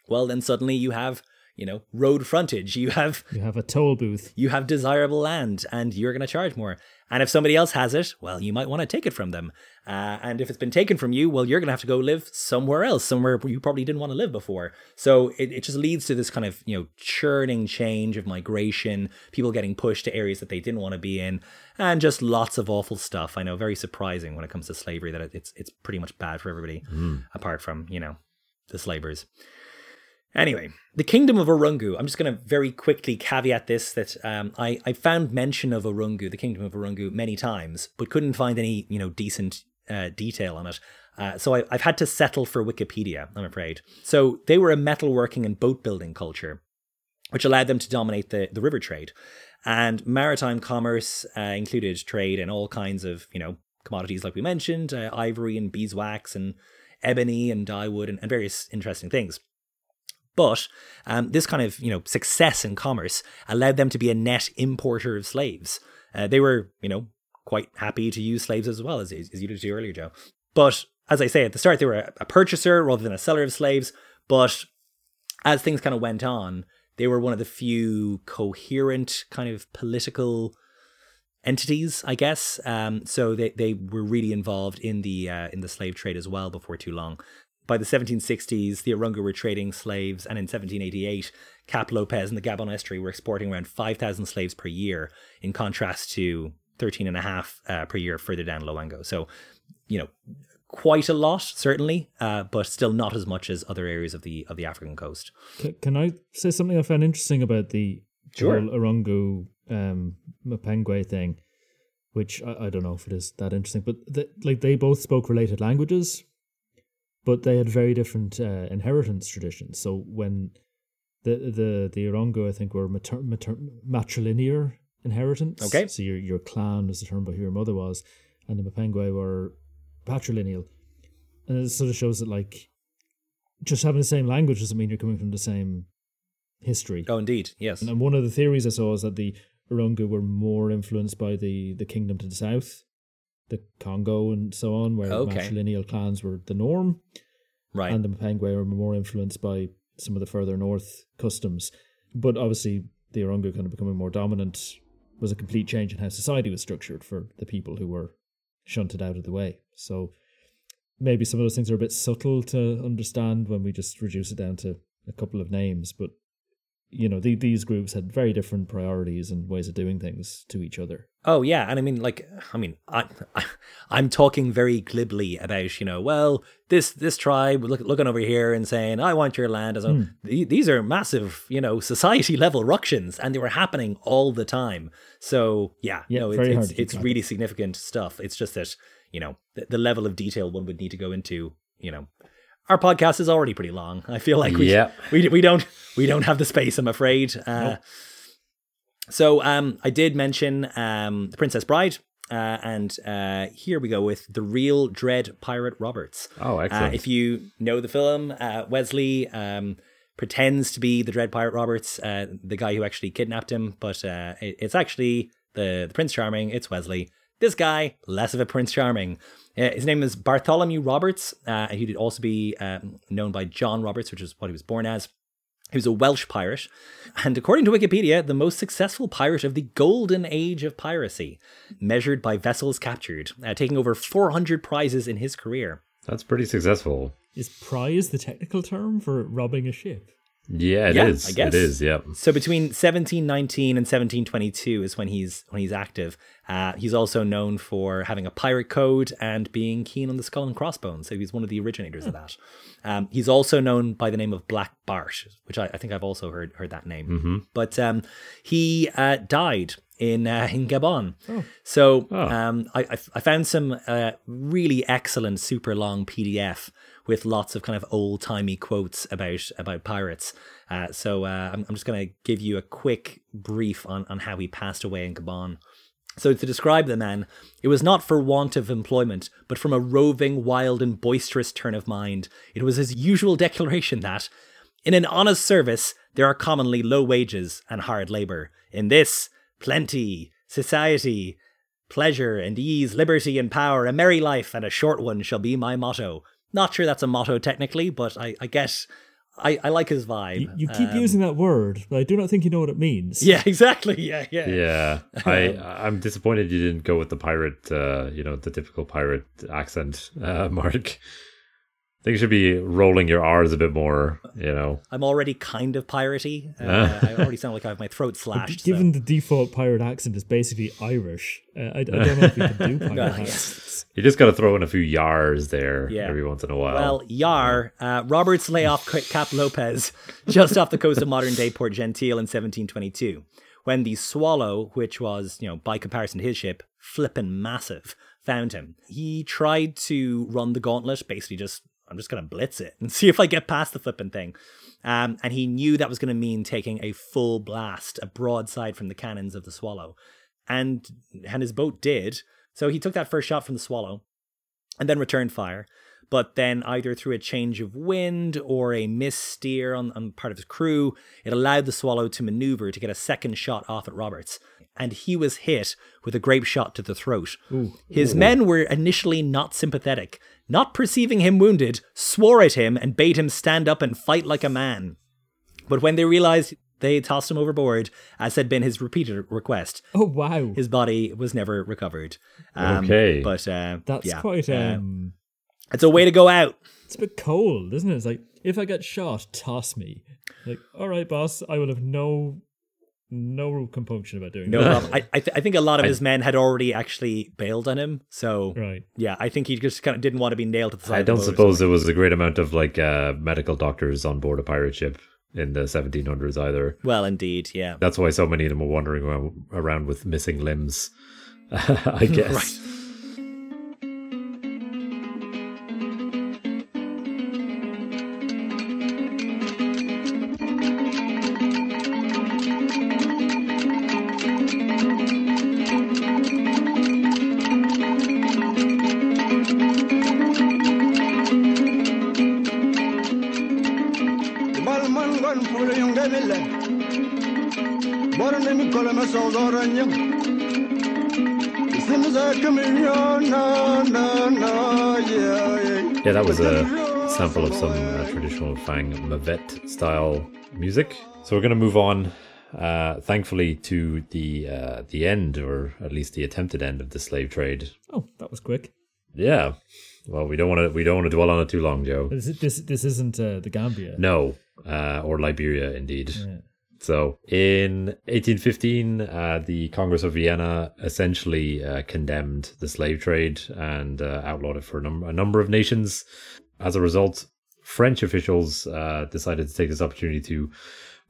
well, then suddenly you have you know, road frontage. You have you have a toll booth. You have desirable land, and you're going to charge more. And if somebody else has it, well, you might want to take it from them. Uh, and if it's been taken from you, well, you're going to have to go live somewhere else, somewhere you probably didn't want to live before. So it, it just leads to this kind of, you know, churning change of migration, people getting pushed to areas that they didn't want to be in, and just lots of awful stuff. I know, very surprising when it comes to slavery that it's it's pretty much bad for everybody, mm. apart from, you know, the slavers. Anyway, the kingdom of Orungu. I'm just going to very quickly caveat this, that um, I, I found mention of Orungu, the kingdom of Orungu, many times, but couldn't find any, you know, decent uh, detail on it. Uh, so I, I've had to settle for Wikipedia, I'm afraid. So they were a metalworking and boat building culture, which allowed them to dominate the, the river trade. And maritime commerce uh, included trade in all kinds of, you know, commodities like we mentioned, uh, ivory and beeswax and ebony and dyewood and, and various interesting things. But um, this kind of, you know, success in commerce allowed them to be a net importer of slaves. Uh, they were, you know, quite happy to use slaves as well, as, as you did to earlier, Joe. But as I say, at the start, they were a purchaser rather than a seller of slaves. But as things kind of went on, they were one of the few coherent kind of political entities, I guess. Um, so they, they were really involved in the uh, in the slave trade as well before too long. By the seventeen sixties, the Orungu were trading slaves, and in seventeen eighty-eight, Cap Lopez and the Gabon estuary were exporting around five thousand slaves per year, in contrast to thirteen and a half uh, per year further down Loango. So, you know, quite a lot, certainly, uh, but still not as much as other areas of the of the African coast. Can, can I say something I found interesting about the sure. Orungu um, Mpongwe thing, which I, I don't know if it is that interesting, but the, like they both spoke related languages. But they had very different uh, inheritance traditions. So when the the the Orungu, I think, were mater, mater, matrilinear inheritance. Okay. So your your clan was determined by who your mother was, and the Mpongwe were patrilineal. And it sort of shows that, like, just having the same language doesn't mean you're coming from the same history. Oh, indeed, yes. And, and one of the theories I saw is that the Orungu were more influenced by the, the kingdom to the south, the Congo and so on, where okay. matrilineal clans were the norm. Right. And the Mpongwe were more influenced by some of the further north customs. But obviously the Orungu kind of becoming more dominant was a complete change in how society was structured for the people who were shunted out of the way. So maybe some of those things are a bit subtle to understand when we just reduce it down to a couple of names. But, you know, the, these groups had very different priorities and ways of doing things to each other. Oh, yeah. And I mean, like, I mean, I, I, I'm talking very glibly about, you know, well, this this tribe look, looking over here and saying, I want your land. As mm. These are massive, you know, society level ructions, and they were happening all the time. So, yeah, yeah no, it's it's, it's really significant stuff. It's just that, you know, the, the level of detail one would need to go into, you know. Our podcast is already pretty long. I feel like we yeah. we we don't we don't have the space, I'm afraid. Uh, nope. So um, I did mention um, The Princess Bride, uh, and uh, here we go with the real Dread Pirate Roberts. Oh, excellent! Uh, if you know the film, uh, Wesley um, pretends to be the Dread Pirate Roberts, uh, the guy who actually kidnapped him, but uh, it, it's actually the, the Prince Charming. It's Wesley. This guy, less of a Prince Charming. Uh, his name is Bartholomew Roberts. Uh, he did also be um, known by John Roberts, which is what he was born as. He was a Welsh pirate. And according to Wikipedia, the most successful pirate of the golden age of piracy, measured by vessels captured, uh, taking over four hundred prizes in his career. That's pretty successful. Is prize the technical term for robbing a ship? Yeah, it yeah, is. I guess. It is, yeah. So between seventeen nineteen and seventeen twenty-two is when he's when he's active. Uh, he's also known for having a pirate code and being keen on the skull and crossbones. So he's one of the originators yeah. of that. Um, he's also known by the name of Black Bart, which I, I think I've also heard heard that name. Mm-hmm. But um, he uh, died in uh, in Gabon. Oh. So oh. Um, I, I I found some uh, really excellent, super long P D F with lots of kind of old-timey quotes about about pirates. Uh, so uh, I'm, I'm just going to give you a quick brief on, on how he passed away in Gabon. So to describe the man, it was not for want of employment, but from a roving, wild, and boisterous turn of mind. It was his usual declaration that, in an honest service, there are commonly low wages and hard labour. In this, plenty, society, pleasure and ease, liberty and power, a merry life and a short one shall be my motto. Not sure that's a motto technically, but I, I guess I, I like his vibe. You, you keep um, using that word, but I do not think you know what it means. Yeah, exactly. Yeah, yeah. Yeah. I, I'm disappointed you didn't go with the pirate, uh, you know, the typical pirate accent, uh, Mark. I think you should be rolling your R's a bit more, you know. I'm already kind of piratey. Uh, I already sound like I have my throat slashed. Given so. The default pirate accent is basically Irish, uh, I, I don't know if we can do pirate no, accents. You just got to throw in a few yars there yeah. every once in a while. Well, yar, uh, Roberts lay off Cap Lopez just off the coast of modern-day Port Gentil in seventeen twenty-two, when the Swallow, which was, you know, by comparison to his ship, flippin' massive, found him. He tried to run the gauntlet, basically just I'm just going to blitz it and see if I get past the flipping thing. Um, and he knew that was going to mean taking a full blast, a broadside from the cannons of the Swallow. And, and his boat did. So he took that first shot from the Swallow and then returned fire. But then either through a change of wind or a missteer on, on part of his crew, it allowed the Swallow to maneuver to get a second shot off at Roberts. And he was hit with a grape shot to the throat. Ooh. His Ooh. men were initially not sympathetic. Not perceiving him wounded, swore at him and bade him stand up and fight like a man. But when they realized they had tossed him overboard, as had been his repeated request. Oh, wow. His body was never recovered. Um, okay. But, uh, That's yeah, quite, um... Uh, it's a way to go out. It's a bit cold, isn't it? It's like, if I get shot, toss me. Like, all right, boss, I will have no... No compunction about doing no that. Problem. I I, th- I think a lot of I, his men had already actually bailed on him, so right. yeah, I think he just kind of didn't want to be nailed to the side. I don't of the boat suppose there was a great amount of like uh, medical doctors on board a pirate ship in the seventeen hundreds either. Well, indeed, yeah. That's why so many of them were wandering around with missing limbs, I guess. Right. Yeah, that was a sample of some uh, traditional Fang Mavet style music. So we're going to move on, uh, thankfully, to the uh, the end, or at least the attempted end of the slave trade. Oh, that was quick. Yeah. Well, we don't want to we don't want to dwell on it too long, Joe. This this, this isn't uh, the Gambia. No, uh, or Liberia, indeed. Yeah. So in eighteen fifteen, uh, the Congress of Vienna essentially uh, condemned the slave trade and uh, outlawed it for a, num- a number of nations. As a result, French officials uh, decided to take this opportunity to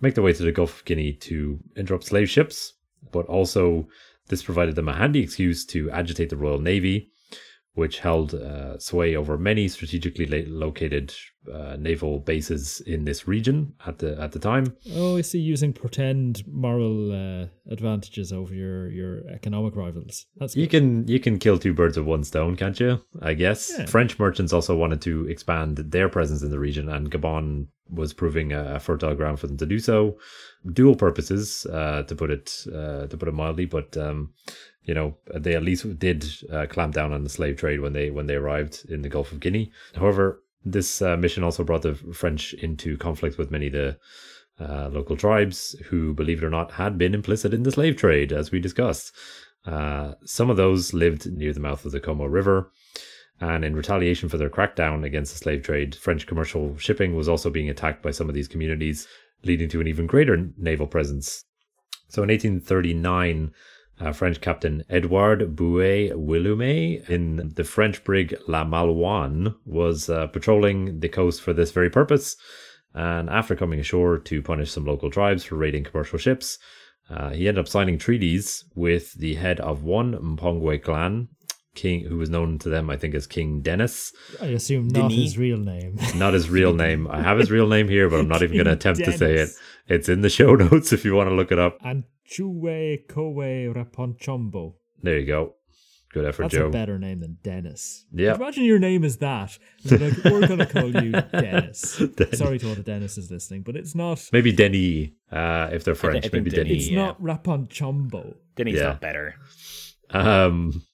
make their way to the Gulf of Guinea to interrupt slave ships. But also, this provided them a handy excuse to agitate the Royal Navy, which held uh, sway over many strategically located uh, naval bases in this region at the at the time. Oh, I see. Using pretend moral uh, advantages over your, your economic rivals. That's good. You can you can kill two birds with one stone, can't you? I guess. Yeah. French merchants also wanted to expand their presence in the region, and Gabon was proving a fertile ground for them to do so. Dual purposes, uh, to put it uh, to put it mildly, but. Um, You know, they at least did uh, clamp down on the slave trade when they when they arrived in the Gulf of Guinea. However, this uh, mission also brought the French into conflict with many of the uh, local tribes who, believe it or not, had been implicit in the slave trade, as we discussed. Uh, some of those lived near the mouth of the Como River. And in retaliation for their crackdown against the slave trade, French commercial shipping was also being attacked by some of these communities, leading to an even greater naval presence. So in eighteen thirty-nine... Uh, French captain Edouard Bouet-Willumet in the French brig La Malouane was uh, patrolling the coast for this very purpose. And after coming ashore to punish some local tribes for raiding commercial ships, uh, he ended up signing treaties with the head of one Mpongwe clan, King, who was known to them, I think, as King Dennis. I assume not Denis. His real name. Not his real name. I have his real name here, but I'm not even going to attempt Dennis. to say it. It's in the show notes if you want to look it up. And Chuwe Kowe Raponchombo. There you go. Good effort, That's Joe. That's a better name than Dennis. Yeah. Imagine your name is that. Like, we're going to call you Dennis. Dennis. Sorry to all the Dennises listening, but it's not. Maybe Denis, uh, if they're French. I th- I maybe Denis. Denis. It's yeah. not Raponchombo. Denis is yeah. not better. Um.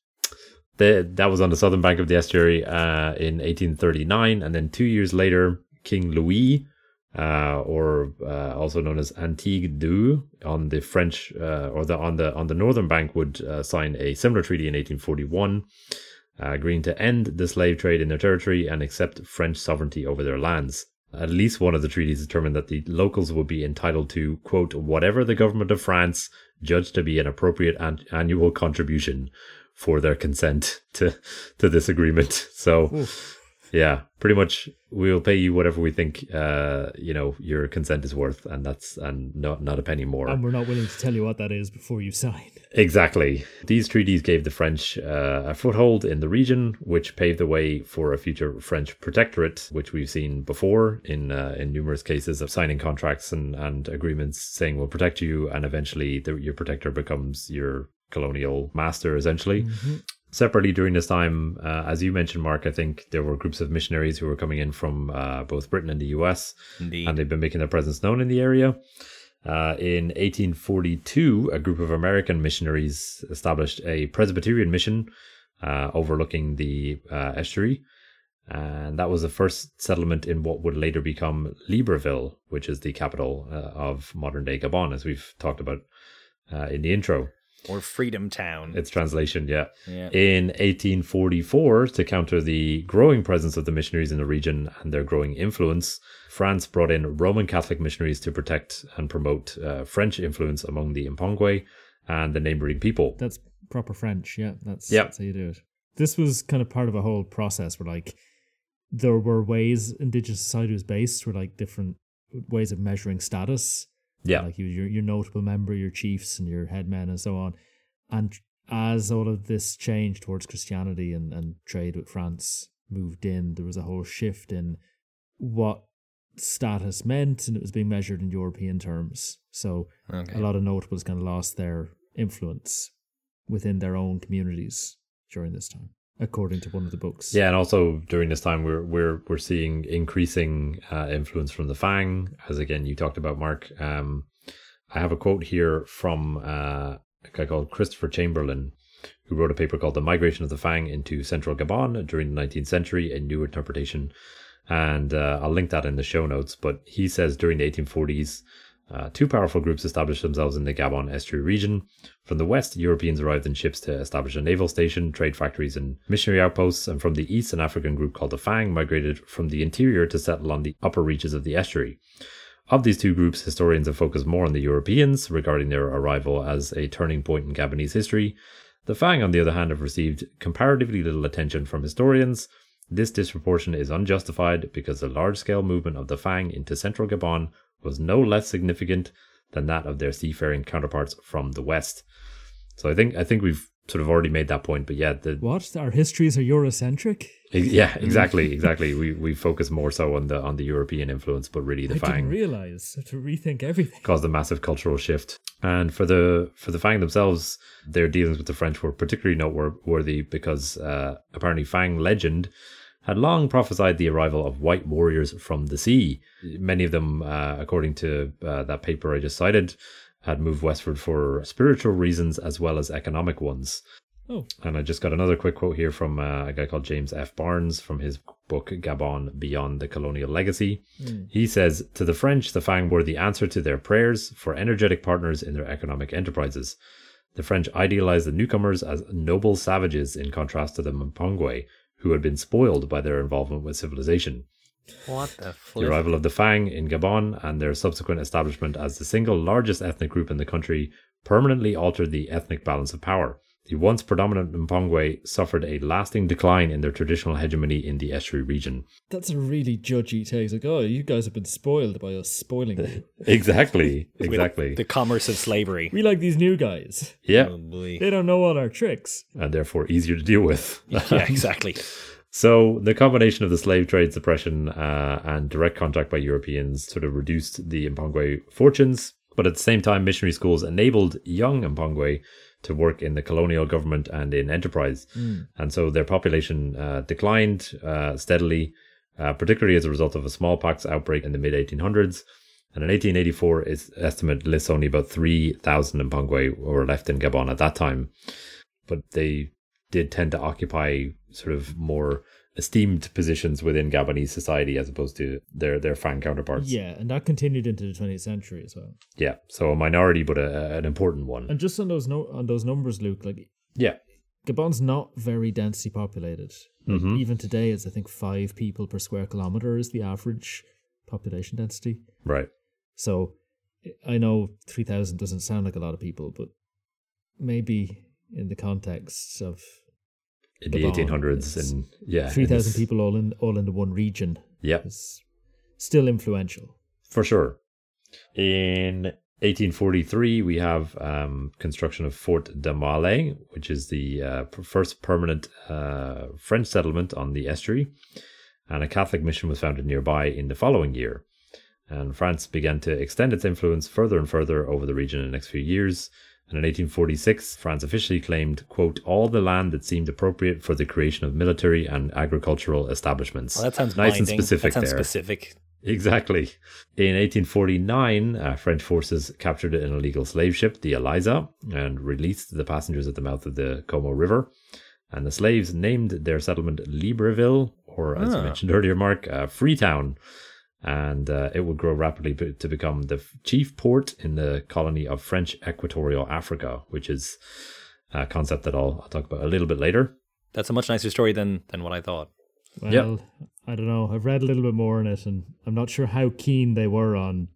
The, that was on the southern bank of the estuary uh, in eighteen thirty-nine. And then two years later, King Louis uh, or uh, also known as Antique du, on the French uh, or the on the on the northern bank, would uh, sign a similar treaty in eighteen forty-one, uh, agreeing to end the slave trade in their territory and accept French sovereignty over their lands. At least one of the treaties determined that the locals would be entitled to, quote, whatever the government of France judged to be an appropriate an- annual contribution for their consent to, to this agreement. So, oof. Yeah, pretty much we'll pay you whatever we think, uh, you know, your consent is worth, and that's and not, not a penny more. And we're not willing to tell you what that is before you sign. Exactly. These treaties gave the French uh, a foothold in the region, which paved the way for a future French protectorate, which we've seen before in uh, in numerous cases of signing contracts and, and agreements saying we'll protect you, and eventually the, your protector becomes your colonial master, essentially. Mm-hmm. Separately, during this time, uh, as you mentioned, Mark, I think there were groups of missionaries who were coming in from uh, both Britain and the U S, Indeed. And they've been making their presence known in the area. Uh, in eighteen forty-two, a group of American missionaries established a Presbyterian mission uh, overlooking the uh, estuary, and that was the first settlement in what would later become Libreville, which is the capital uh, of modern-day Gabon, as we've talked about uh, in the intro. Or Freedom Town. It's translation, yeah. yeah. In eighteen forty-four, to counter the growing presence of the missionaries in the region and their growing influence, France brought in Roman Catholic missionaries to protect and promote uh, French influence among the Mpongwe and the neighboring people. That's proper French, yeah. That's, yep. that's how you do it. This was kind of part of a whole process where, like, there were ways indigenous society was based, where, like, different ways of measuring status. Yeah, like your your notable member, your chiefs, and your headmen, and so on. And as all of this change towards Christianity and, and trade with France moved in, there was a whole shift in what status meant, and it was being measured in European terms. So okay. a lot of notables kind of lost their influence within their own communities during this time, according to one of the books. Yeah, and also during this time, we're we're we're seeing increasing uh, influence from the Fang, as again you talked about, Mark. Um, I have a quote here from uh, a guy called Christopher Chamberlain, who wrote a paper called "The Migration of the Fang into Central Gabon During the nineteenth Century: A New Interpretation," and uh, I'll link that in the show notes. But he says during the eighteen forties. Uh, two powerful groups established themselves in the Gabon estuary region. From the west, Europeans arrived in ships to establish a naval station, trade factories, and missionary outposts. And from the east, an African group called the Fang migrated from the interior to settle on the upper reaches of the estuary. Of these two groups, historians have focused more on the Europeans, regarding their arrival as a turning point in Gabonese history. The Fang, on the other hand, have received comparatively little attention from historians. This disproportion is unjustified because the large-scale movement of the Fang into central Gabon was no less significant than that of their seafaring counterparts from the West. So I think I think we've sort of already made that point, but yeah. The, what? Our histories are Eurocentric? Yeah, exactly, exactly. we we focus more so on the on the European influence, but really the I Fang. I didn't realise. I have to rethink everything. Caused a massive cultural shift. And for the for the Fang themselves, their dealings with the French were particularly noteworthy because uh, apparently Fang legend had long prophesied the arrival of white warriors from the sea. Many of them, uh, according to uh, that paper I just cited, had moved westward for spiritual reasons as well as economic ones. Oh. And I just got another quick quote here from uh, a guy called James F. Barnes from his book Gabon: Beyond the Colonial Legacy. Mm. He says, to the French, the Fang were the answer to their prayers for energetic partners in their economic enterprises. The French idealized the newcomers as noble savages in contrast to the Mpongwe, who had been spoiled by their involvement with civilization. What the flip? The arrival of the Fang in Gabon and their subsequent establishment as the single largest ethnic group in the country permanently altered the ethnic balance of power. The once predominant Mpongwe suffered a lasting decline in their traditional hegemony in the estuary region. That's a really judgy take. Like, oh, you guys have been spoiled by us spoiling them. Exactly, exactly. The commerce of slavery. We like these new guys. Yeah. Probably. They don't know all our tricks. And therefore easier to deal with. Yeah, exactly. So the combination of the slave trade suppression uh, and direct contact by Europeans sort of reduced the Mpongwe fortunes. But at the same time, missionary schools enabled young Mpongwe to work in the colonial government and in enterprise. Mm. And so their population uh, declined uh, steadily, uh, particularly as a result of a smallpox outbreak in the mid eighteen hundreds. And in eighteen eighty-four, its estimate lists only about three thousand Mpongwe were left in Gabon at that time. But they did tend to occupy sort of more esteemed positions within Gabonese society as opposed to their, their Fang counterparts. Yeah, and that continued into the twentieth century as well. Yeah, so a minority, but a, an important one. And just on those no, on those numbers, Luke, like yeah, Gabon's not very densely populated. Like, mm-hmm. Even today, it's I think five people per square kilometer is the average population density. Right. So I know three thousand doesn't sound like a lot of people, but maybe in the context of in the eighteen hundreds and yeah, three thousand people all in all into one region. Yeah, is still influential for sure. In eighteen forty three, we have um, construction of Fort Damale, which is the uh, first permanent uh, French settlement on the estuary, and a Catholic mission was founded nearby in the following year. And France began to extend its influence further and further over the region in the next few years. And in eighteen forty-six, France officially claimed, quote, all the land that seemed appropriate for the creation of military and agricultural establishments. Well, that sounds nice binding. And specific that sounds there. Specific. Exactly. In eighteen forty-nine, uh, French forces captured an illegal slave ship, the Eliza, and released the passengers at the mouth of the Como River. And the slaves named their settlement Libreville, or as ah. mentioned earlier, Mark, uh, Freetown. And uh, it would grow rapidly to become the chief port in the colony of French Equatorial Africa, which is a concept that I'll, I'll talk about a little bit later. That's a much nicer story than than what I thought. Well, yep. I don't know. I've read a little bit more on it, and I'm not sure how keen they were on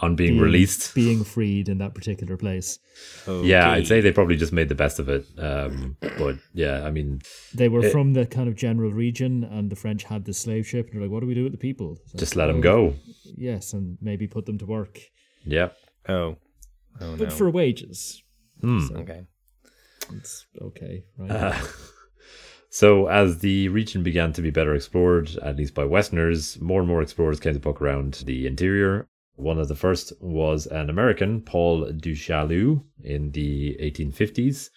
on being, being released, being freed in that particular place. Okay. Yeah, I'd say they probably just made the best of it. Um, but yeah, I mean, they were it, from the kind of general region, and the French had the slave ship, and they're like, "What do we do with the people? So just let them go." Yes, and maybe put them to work. Yeah. Oh. oh but no. For wages. Hmm. So, okay. It's okay, right? Uh, So as the region began to be better explored, at least by Westerners, more and more explorers came to poke around the interior. One of the first was an American, Paul du Chaillu, in the eighteen fifties.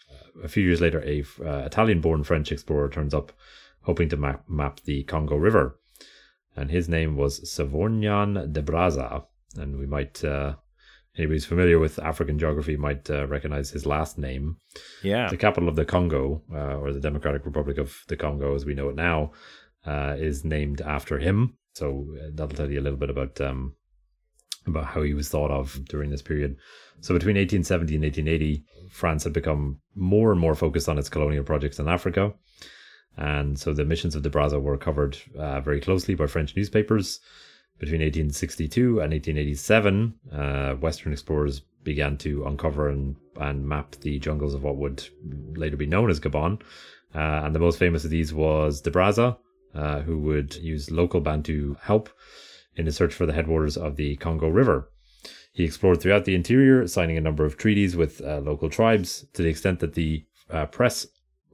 A few years later, a uh, Italian-born French explorer turns up, hoping to map, map the Congo River. And his name was Savorgnan de Brazza. And we might... Uh, Anybody who's familiar with African geography might uh, recognize his last name. Yeah. The capital of the Congo, uh, or the Democratic Republic of the Congo as we know it now, uh, is named after him. So that'll tell you a little bit about um, about how he was thought of during this period. So between eighteen seventy and eighteen eighty, France had become more and more focused on its colonial projects in Africa. And so the missions of de Brazza were covered uh, very closely by French newspapers. Between eighteen sixty-two and eighteen eighty-seven, uh, Western explorers began to uncover and, and map the jungles of what would later be known as Gabon. Uh, and the most famous of these was de Brazza, uh, who would use local Bantu help in his search for the headwaters of the Congo River. He explored throughout the interior, signing a number of treaties with uh, local tribes, to the extent that the uh, press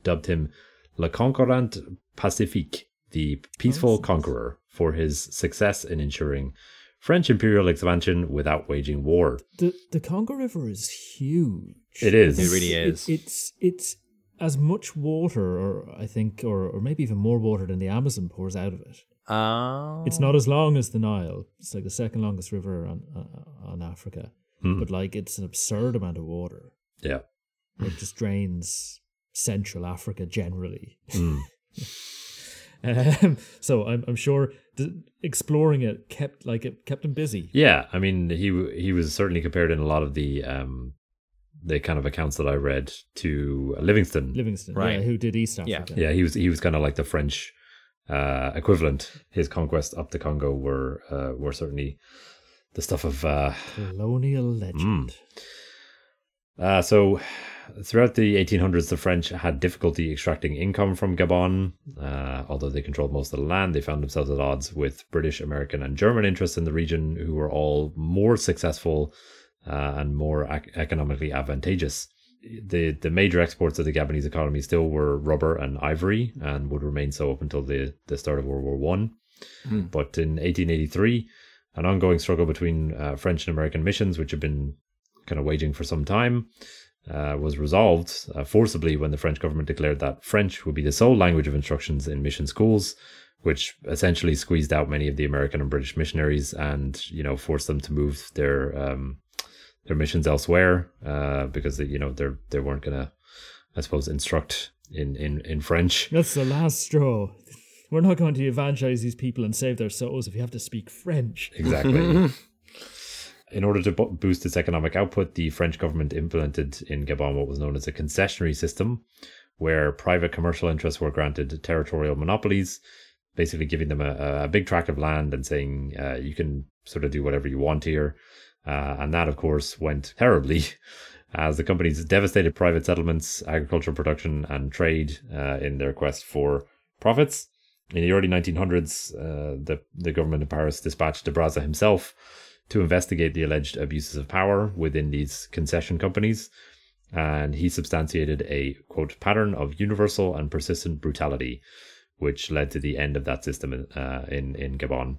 dubbed him Le Conquérant Pacifique, the peaceful conqueror, for his success in ensuring French imperial expansion without waging war. The the Congo River is huge. It is. It really is. It, it's it's as much water, or I think, or or maybe even more water than the Amazon pours out of it. Oh. It's not as long as the Nile. It's like the second longest river on uh, on Africa, mm. but like it's an absurd amount of water. Yeah. It just drains Central Africa generally. Mm. Um, so I'm I'm sure exploring it kept like it kept him busy. Yeah, I mean he he was certainly compared in a lot of the um the kind of accounts that I read to Livingstone. Livingstone, right? Yeah, who did East Africa? Yeah, yeah he was he was kind of like the French uh, equivalent. His conquests up the Congo were uh, were certainly the stuff of uh, colonial legend. Mm. Uh, so. Throughout the eighteen hundreds, the French had difficulty extracting income from Gabon. Uh, although they controlled most of the land, they found themselves at odds with British, American, and German interests in the region, who were all more successful uh, and more ac- economically advantageous. The, the major exports of the Gabonese economy still were rubber and ivory, and would remain so up until the, the start of World War One. Mm. But in eighteen eighty-three, an ongoing struggle between uh, French and American missions, which had been kind of waging for some time, Uh, was resolved uh, forcibly when the French government declared that French would be the sole language of instructions in mission schools, which essentially squeezed out many of the American and British missionaries and, you know, forced them to move their um, their missions elsewhere uh, because, you know, they they weren't going to, I suppose, instruct in, in, in French. That's the last straw. We're not going to evangelize these people and save their souls if you have to speak French. Exactly. In order to boost its economic output, the French government implemented in Gabon what was known as a concessionary system, where private commercial interests were granted territorial monopolies, basically giving them a, a big tract of land and saying, uh, you can sort of do whatever you want here. Uh, and that, of course, went terribly as the companies devastated private settlements, agricultural production, and trade uh, in their quest for profits. In the early nineteen hundreds, uh, the, the government in Paris dispatched de Brazza himself to investigate the alleged abuses of power within these concession companies, and he substantiated a, quote, pattern of universal and persistent brutality, which led to the end of that system in, uh, in, in Gabon.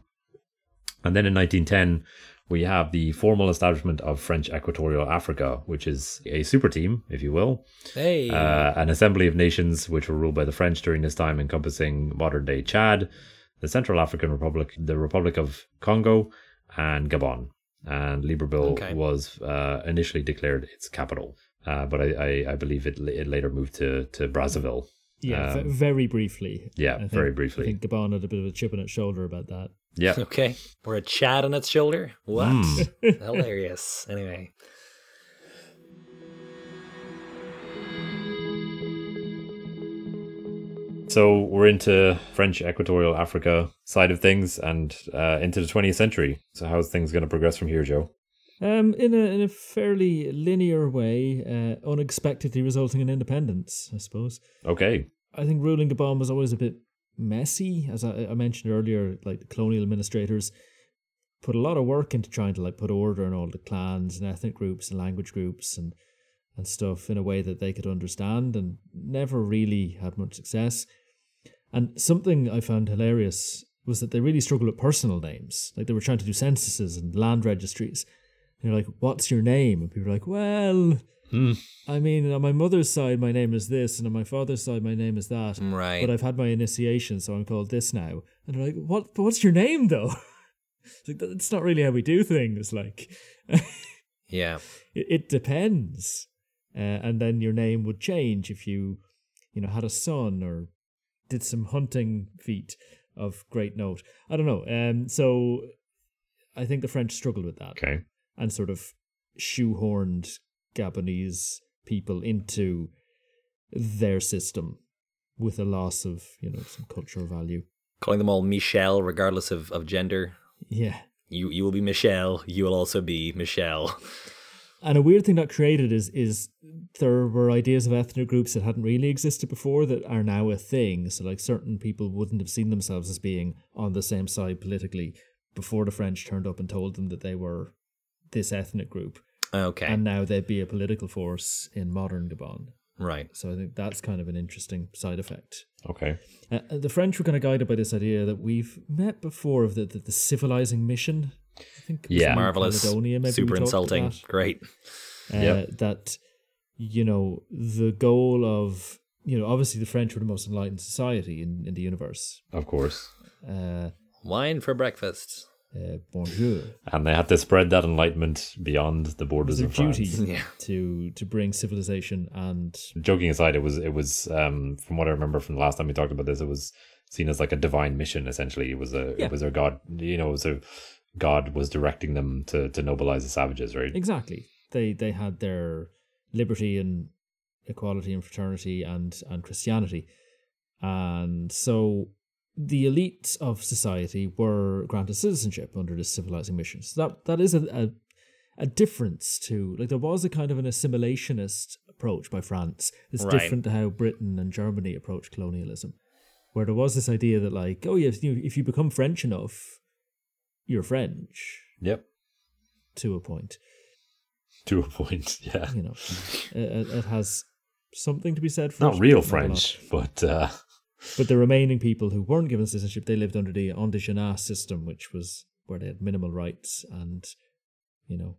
And then in nineteen ten, we have the formal establishment of French Equatorial Africa, which is a super team, if you will. Hey. Uh, an assembly of nations which were ruled by the French during this time, encompassing modern-day Chad, the Central African Republic, the Republic of Congo, and Gabon. And Libreville okay. was uh, initially declared its capital, uh, but I, I, I believe it, it later moved to, to Brazzaville. Yeah, um, very briefly. Yeah, think, very briefly. I think Gabon had a bit of a chip on its shoulder about that. Yeah. Okay. Or a Chad on its shoulder? What? Mm. Hilarious. Anyway. So we're into French Equatorial Africa side of things and uh, into the twentieth century. So how's things going to progress from here, Joe? Um, in a in a fairly linear way, uh, unexpectedly resulting in independence, I suppose. Okay. I think ruling Gabon was always a bit messy, as I, I mentioned earlier. Like the colonial administrators put a lot of work into trying to like put order in all the clans and ethnic groups and language groups and and stuff in a way that they could understand, and never really had much success. And something I found hilarious was that they really struggled with personal names. Like they were trying to do censuses and land registries. And you're like, what's your name? And people are like, well, mm. I mean, on my mother's side, my name is this, and on my father's side, my name is that. Right. But I've had my initiation, so I'm called this now. And they're like, what? But what's your name, though? It's like, that's not really how we do things. Like, yeah, it, it depends. Uh, and then your name would change if you, you know, had a son or did some hunting feat of great note. I don't know. Um, so I think the French struggled with that. Okay. And sort of shoehorned Gabonese people into their system with a loss of, you know, some cultural value. Calling them all Michelle, regardless of, of gender. Yeah. You you will be Michelle. You will also be Michelle. And a weird thing that created is is there were ideas of ethnic groups that hadn't really existed before that are now a thing. So like certain people wouldn't have seen themselves as being on the same side politically before the French turned up and told them that they were this ethnic group. Okay. And now they'd be a political force in modern Gabon. Right. So I think that's kind of an interesting side effect. Okay. Uh, the French were kind of guided by this idea that we've met before of the, the, the civilizing mission. I think yeah, marvelous, super insulting, that. Great. Uh, yeah, that you know the goal of you know obviously the French were the most enlightened society in, in the universe, of course. Uh, Wine for breakfast. Uh, bonjour. And they had to spread that enlightenment beyond the borders of France. It was their duty yeah. to to bring civilization and. Joking aside, it was it was um, from what I remember from the last time we talked about this, it was seen as like a divine mission. Essentially, it was a yeah. it was their God. You know, it was a God was directing them to, to nobilize the savages, right? Exactly. They they had their liberty and equality and fraternity and, and Christianity. And so the elites of society were granted citizenship under this civilizing mission. So that, that is a, a a difference to, like there was a kind of an assimilationist approach by France. It's right. different to how Britain and Germany approached colonialism, where there was this idea that like, oh yeah, if you, if you become French enough, you're French. Yep. To a point. To a point, yeah. You know, it, it has something to be said for... Not real French, but... Uh... But the remaining people who weren't given citizenship, they lived under the indigenous system, which was where they had minimal rights and, you know,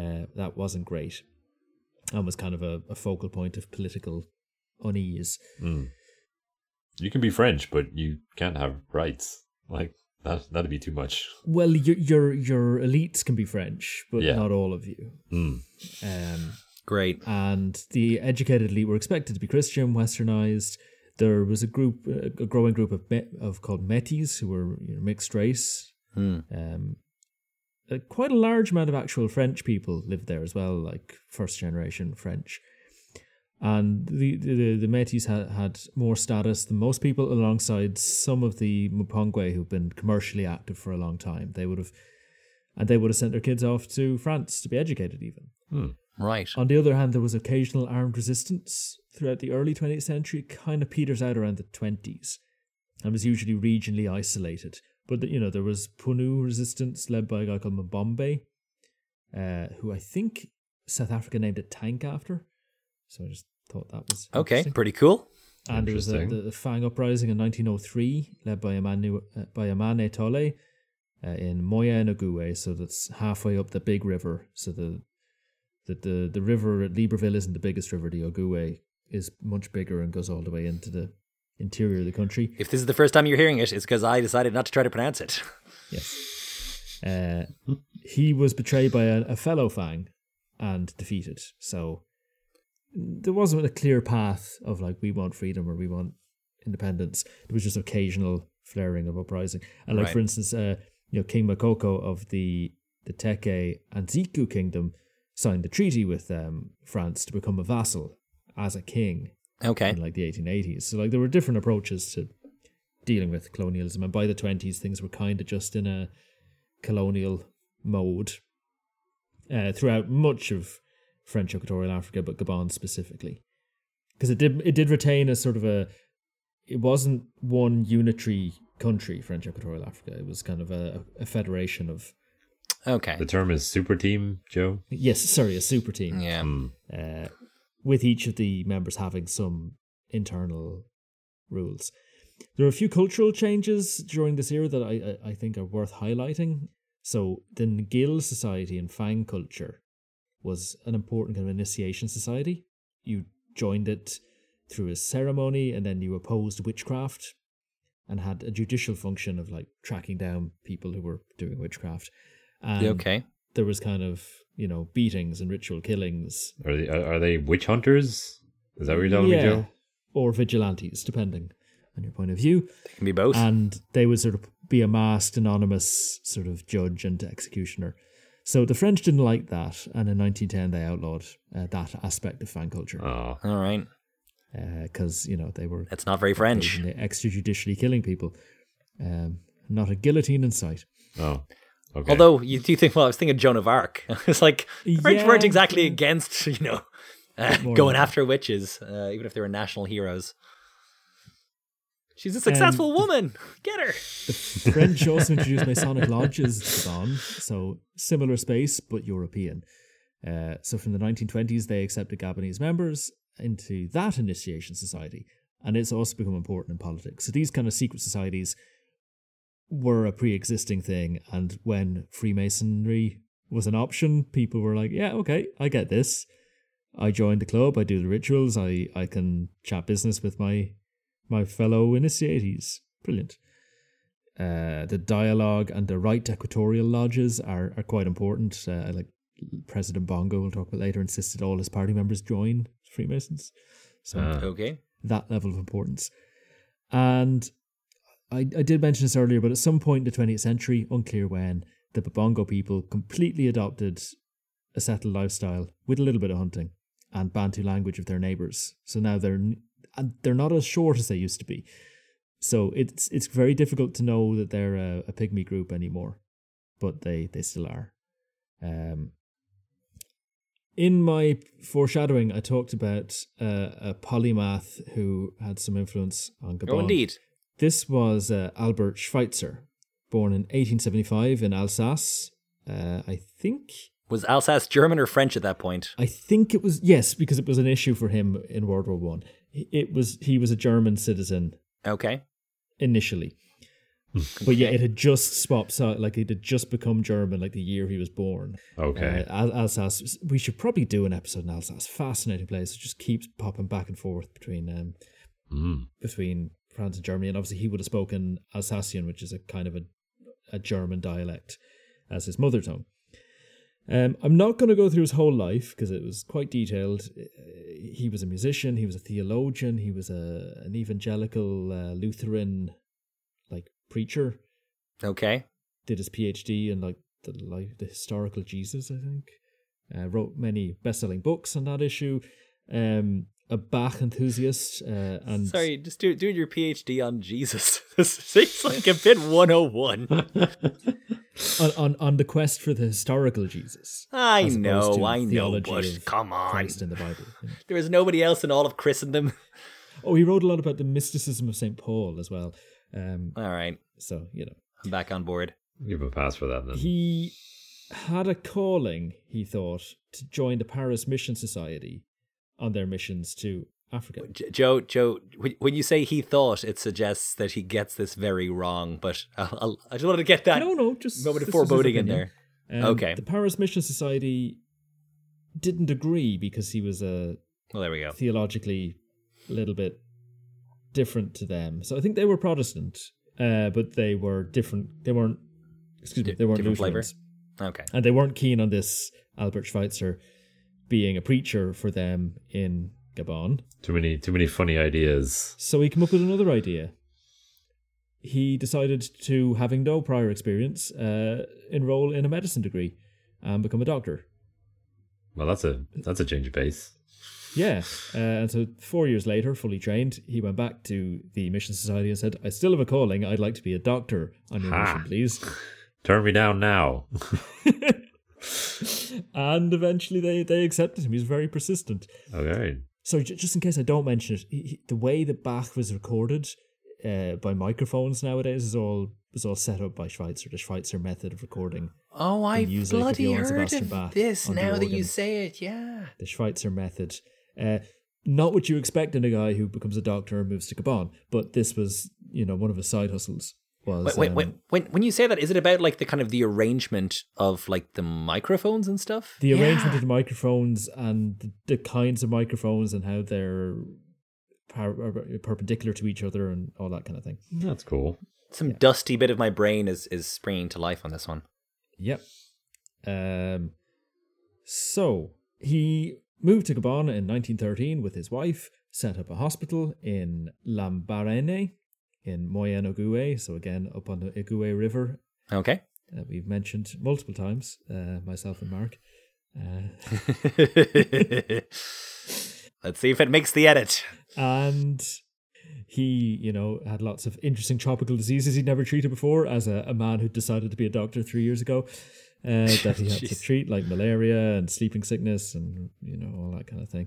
uh, that wasn't great and was kind of a, a focal point of political unease. Mm. You can be French, but you can't have rights. Like... That, that'd be too much. Well, your your your elites can be French, but yeah. not all of you. Mm. Um, Great. And the educated elite were expected to be Christian, westernized. There was a group, a growing group of of called Metis, who were, you know, mixed race. Hmm. Um, uh, quite a large amount of actual French people lived there as well, like first generation French. And the the, the Metis had, had more status than most people, alongside some of the Mpongwe who've been commercially active for a long time. They would have, and they would have sent their kids off to France to be educated, even. Hmm. Right. On the other hand, there was occasional armed resistance throughout the early twentieth century. Kind of peters out around the twenties, and was usually regionally isolated. But, you know, there was Punu resistance led by a guy called Mbombe, uh, who I think South Africa named a tank after. So I just thought that was okay, pretty cool. And there was the, the, the Fang uprising in nineteen oh three, led by Emmanuel, uh, by Amane Tole uh, in Moya and Ogooué. So that's halfway up the big river. So the that the the river at Libreville isn't the biggest river. The Ogooué is much bigger and goes all the way into the interior of the country. If this is the first time you're hearing it, it's because I decided not to try to pronounce it. Yes. Uh, he was betrayed by a, a fellow Fang and defeated. So there wasn't a clear path of, like, we want freedom or we want independence. It was just occasional flaring of uprising. And, like, right. for instance, uh, you know, King Makoko of the, the Teke and Ziku kingdom signed a treaty with um, France to become a vassal as a king. Okay. In, like, the eighteen eighties. So, like, there were different approaches to dealing with colonialism. And by the twenties, things were kind of just in a colonial mode uh, throughout much of French Equatorial Africa, but Gabon specifically. Because it did it did retain a sort of a... It wasn't one unitary country, French Equatorial Africa. It was kind of a, a federation of... Okay. The term is super team, Joe? Yes, sorry, a super team. Yeah. Mm. Uh, with each of the members having some internal rules. There are a few cultural changes during this era that I, I, I think are worth highlighting. So the Ngil society and Fang culture was an important kind of initiation society. You joined it through a ceremony, and then you opposed witchcraft and had a judicial function of, like, tracking down people who were doing witchcraft. And okay. There was kind of, you know, beatings and ritual killings. Are they, are they witch hunters? Is that what you're telling yeah. me, Joe? Or vigilantes, depending on your point of view. They can be both. And they would sort of be a masked, anonymous sort of judge and executioner. So the French didn't like that, and in nineteen ten they outlawed uh, that aspect of Fang culture. Oh, all right. Because, uh, you know, they were... That's not very French. Extrajudicially killing people. Um, not a guillotine in sight. Oh, okay. Although, you do think, well, I was thinking Joan of Arc. It's like, the French yeah. weren't exactly against, you know, uh, going after witches, uh, even if they were national heroes. She's a successful um, woman. Get her. The French also introduced Masonic lodges to Gabon, so similar space but European. Uh, so from the nineteen twenties, they accepted Gabonese members into that initiation society, and it's also become important in politics. So these kind of secret societies were a pre-existing thing, and when Freemasonry was an option, people were like, "Yeah, okay, I get this. I joined the club. I do the rituals. I I can chat business with my." My fellow initiates. Brilliant. Uh, the dialogue and the right equatorial lodges are, are quite important. Uh, like President Bongo, we'll talk about later, insisted all his party members join Freemasons. So uh, okay. That level of importance. And I, I did mention this earlier, but at some point in the twentieth century, unclear when, the Babongo people completely adopted a settled lifestyle with a little bit of hunting and Bantu language of their neighbours. So now they're... And they're not as short as they used to be. So it's it's very difficult to know that they're a, a pygmy group anymore. But they, they still are. Um, in my foreshadowing, I talked about uh, a polymath who had some influence on Gabon. Oh, indeed. This was uh, Albert Schweitzer, born in eighteen seventy-five in Alsace, uh, I think. Was Alsace German or French at that point? I think it was, yes, because it was an issue for him in World War One. It was he was a German citizen. Okay. Initially, but yeah, it had just swapped out. Like, it had just become German, like the year he was born. Okay. Uh, Al- Alsace. We should probably do an episode in Alsace. Fascinating place. It just keeps popping back and forth between um mm. between France and Germany. And obviously, he would have spoken Alsatian, which is a kind of a a German dialect, as his mother tongue. Um, I'm not going to go through his whole life because it was quite detailed. He was a musician, he was a theologian, he was a, an evangelical uh, Lutheran like preacher. Okay. Did his PhD in like the life, the historical Jesus, I think. Uh, wrote many best-selling books on that issue. Um, a Bach enthusiast. Uh, and Sorry, just do, do your PhD on Jesus. This seems like a bit one oh one. on, on on the quest for the historical Jesus. I know, I know, but come on. Christ in the Bible. You know. There is nobody else in all of Christendom. Oh, he wrote a lot about the mysticism of Saint Paul as well. Um, all right. So, you know. I'm back on board. Give a pass for that then. He had a calling, he thought, to join the Paris Mission Society on their missions to Africa. Joe, Joe, when you say he thought, it suggests that he gets this very wrong, but I'll, I'll, I just wanted to get that no, no, just, moment of foreboding in there. Um, okay. The Paris Mission Society didn't agree because he was a well, there we go. theologically a little bit different to them. So I think they were Protestant, uh, but they were different. They weren't, excuse me, they weren't different Lutherans. Flavor. Okay. And they weren't keen on this Albert Schweitzer being a preacher for them in Gabon. Too many too many funny ideas. So he came up with another idea. He decided to, having no prior experience, uh, enroll in a medicine degree and become a doctor. Well, that's a that's a change of pace. Yeah. Uh, and so four years later, fully trained, he went back to the Mission Society and said, I still have a calling. I'd like to be a doctor on your mission, please. Turn me down now. And eventually they, they accepted him. He was very persistent. Okay. So j- just in case I don't mention it, he, he, the way that Bach was recorded uh, by microphones nowadays is all is all set up by Schweitzer, the Schweitzer method of recording. Oh, I bloody heard of Bach this now that you say it, yeah. The Schweitzer method. Uh, not what you expect in a guy who becomes a doctor and moves to Gabon, but this was, you know, one of his side hustles. Was, wait, wait, um, wait, when when you say that, is it about like the kind of the arrangement of like the microphones and stuff? The yeah. arrangement of the microphones and the, the kinds of microphones and how they're par- perpendicular to each other and all that kind of thing. That's cool. Some yeah. dusty bit of my brain is, is springing to life on this one. Yep. Um. So he moved to Gabon in nineteen thirteen with his wife, set up a hospital in Lambarene. In Moyen Ogooué, so again up on the Ogooué River. Okay. Uh, we've mentioned multiple times, uh, myself and Mark. Uh, Let's see if it makes the edit. And he, you know, had lots of interesting tropical diseases he'd never treated before as a, a man who decided to be a doctor three years ago uh, that he had to treat, like malaria and sleeping sickness and, you know, all that kind of thing.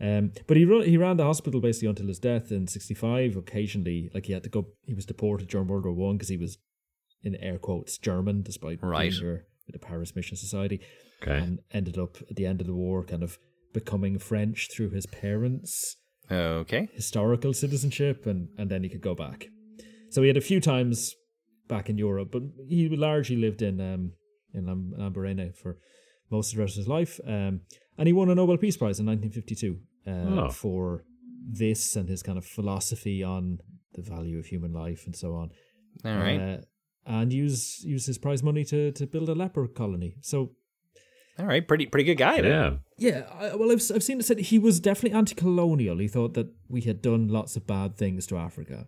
Um, but he run, he ran the hospital basically until his death in sixty-five. Occasionally, like he had to go, he was deported during World War One because he was, in air quotes, German, despite right. being here with the Paris Mission Society, okay. and ended up at the end of the war kind of becoming French through his parents' okay historical citizenship, and, and then he could go back. So he had a few times back in Europe, but he largely lived in um in Lambarene for most of the rest of his life. Um, and he won a Nobel Peace Prize in nineteen fifty-two. Uh, oh. For this and his kind of philosophy on the value of human life and so on. All right. Uh, and use use his prize money to, to build a leper colony. So, all right, pretty pretty good guy. Yeah. Yeah. I, well, I've I've seen it said he was definitely anti-colonial. He thought that we had done lots of bad things to Africa.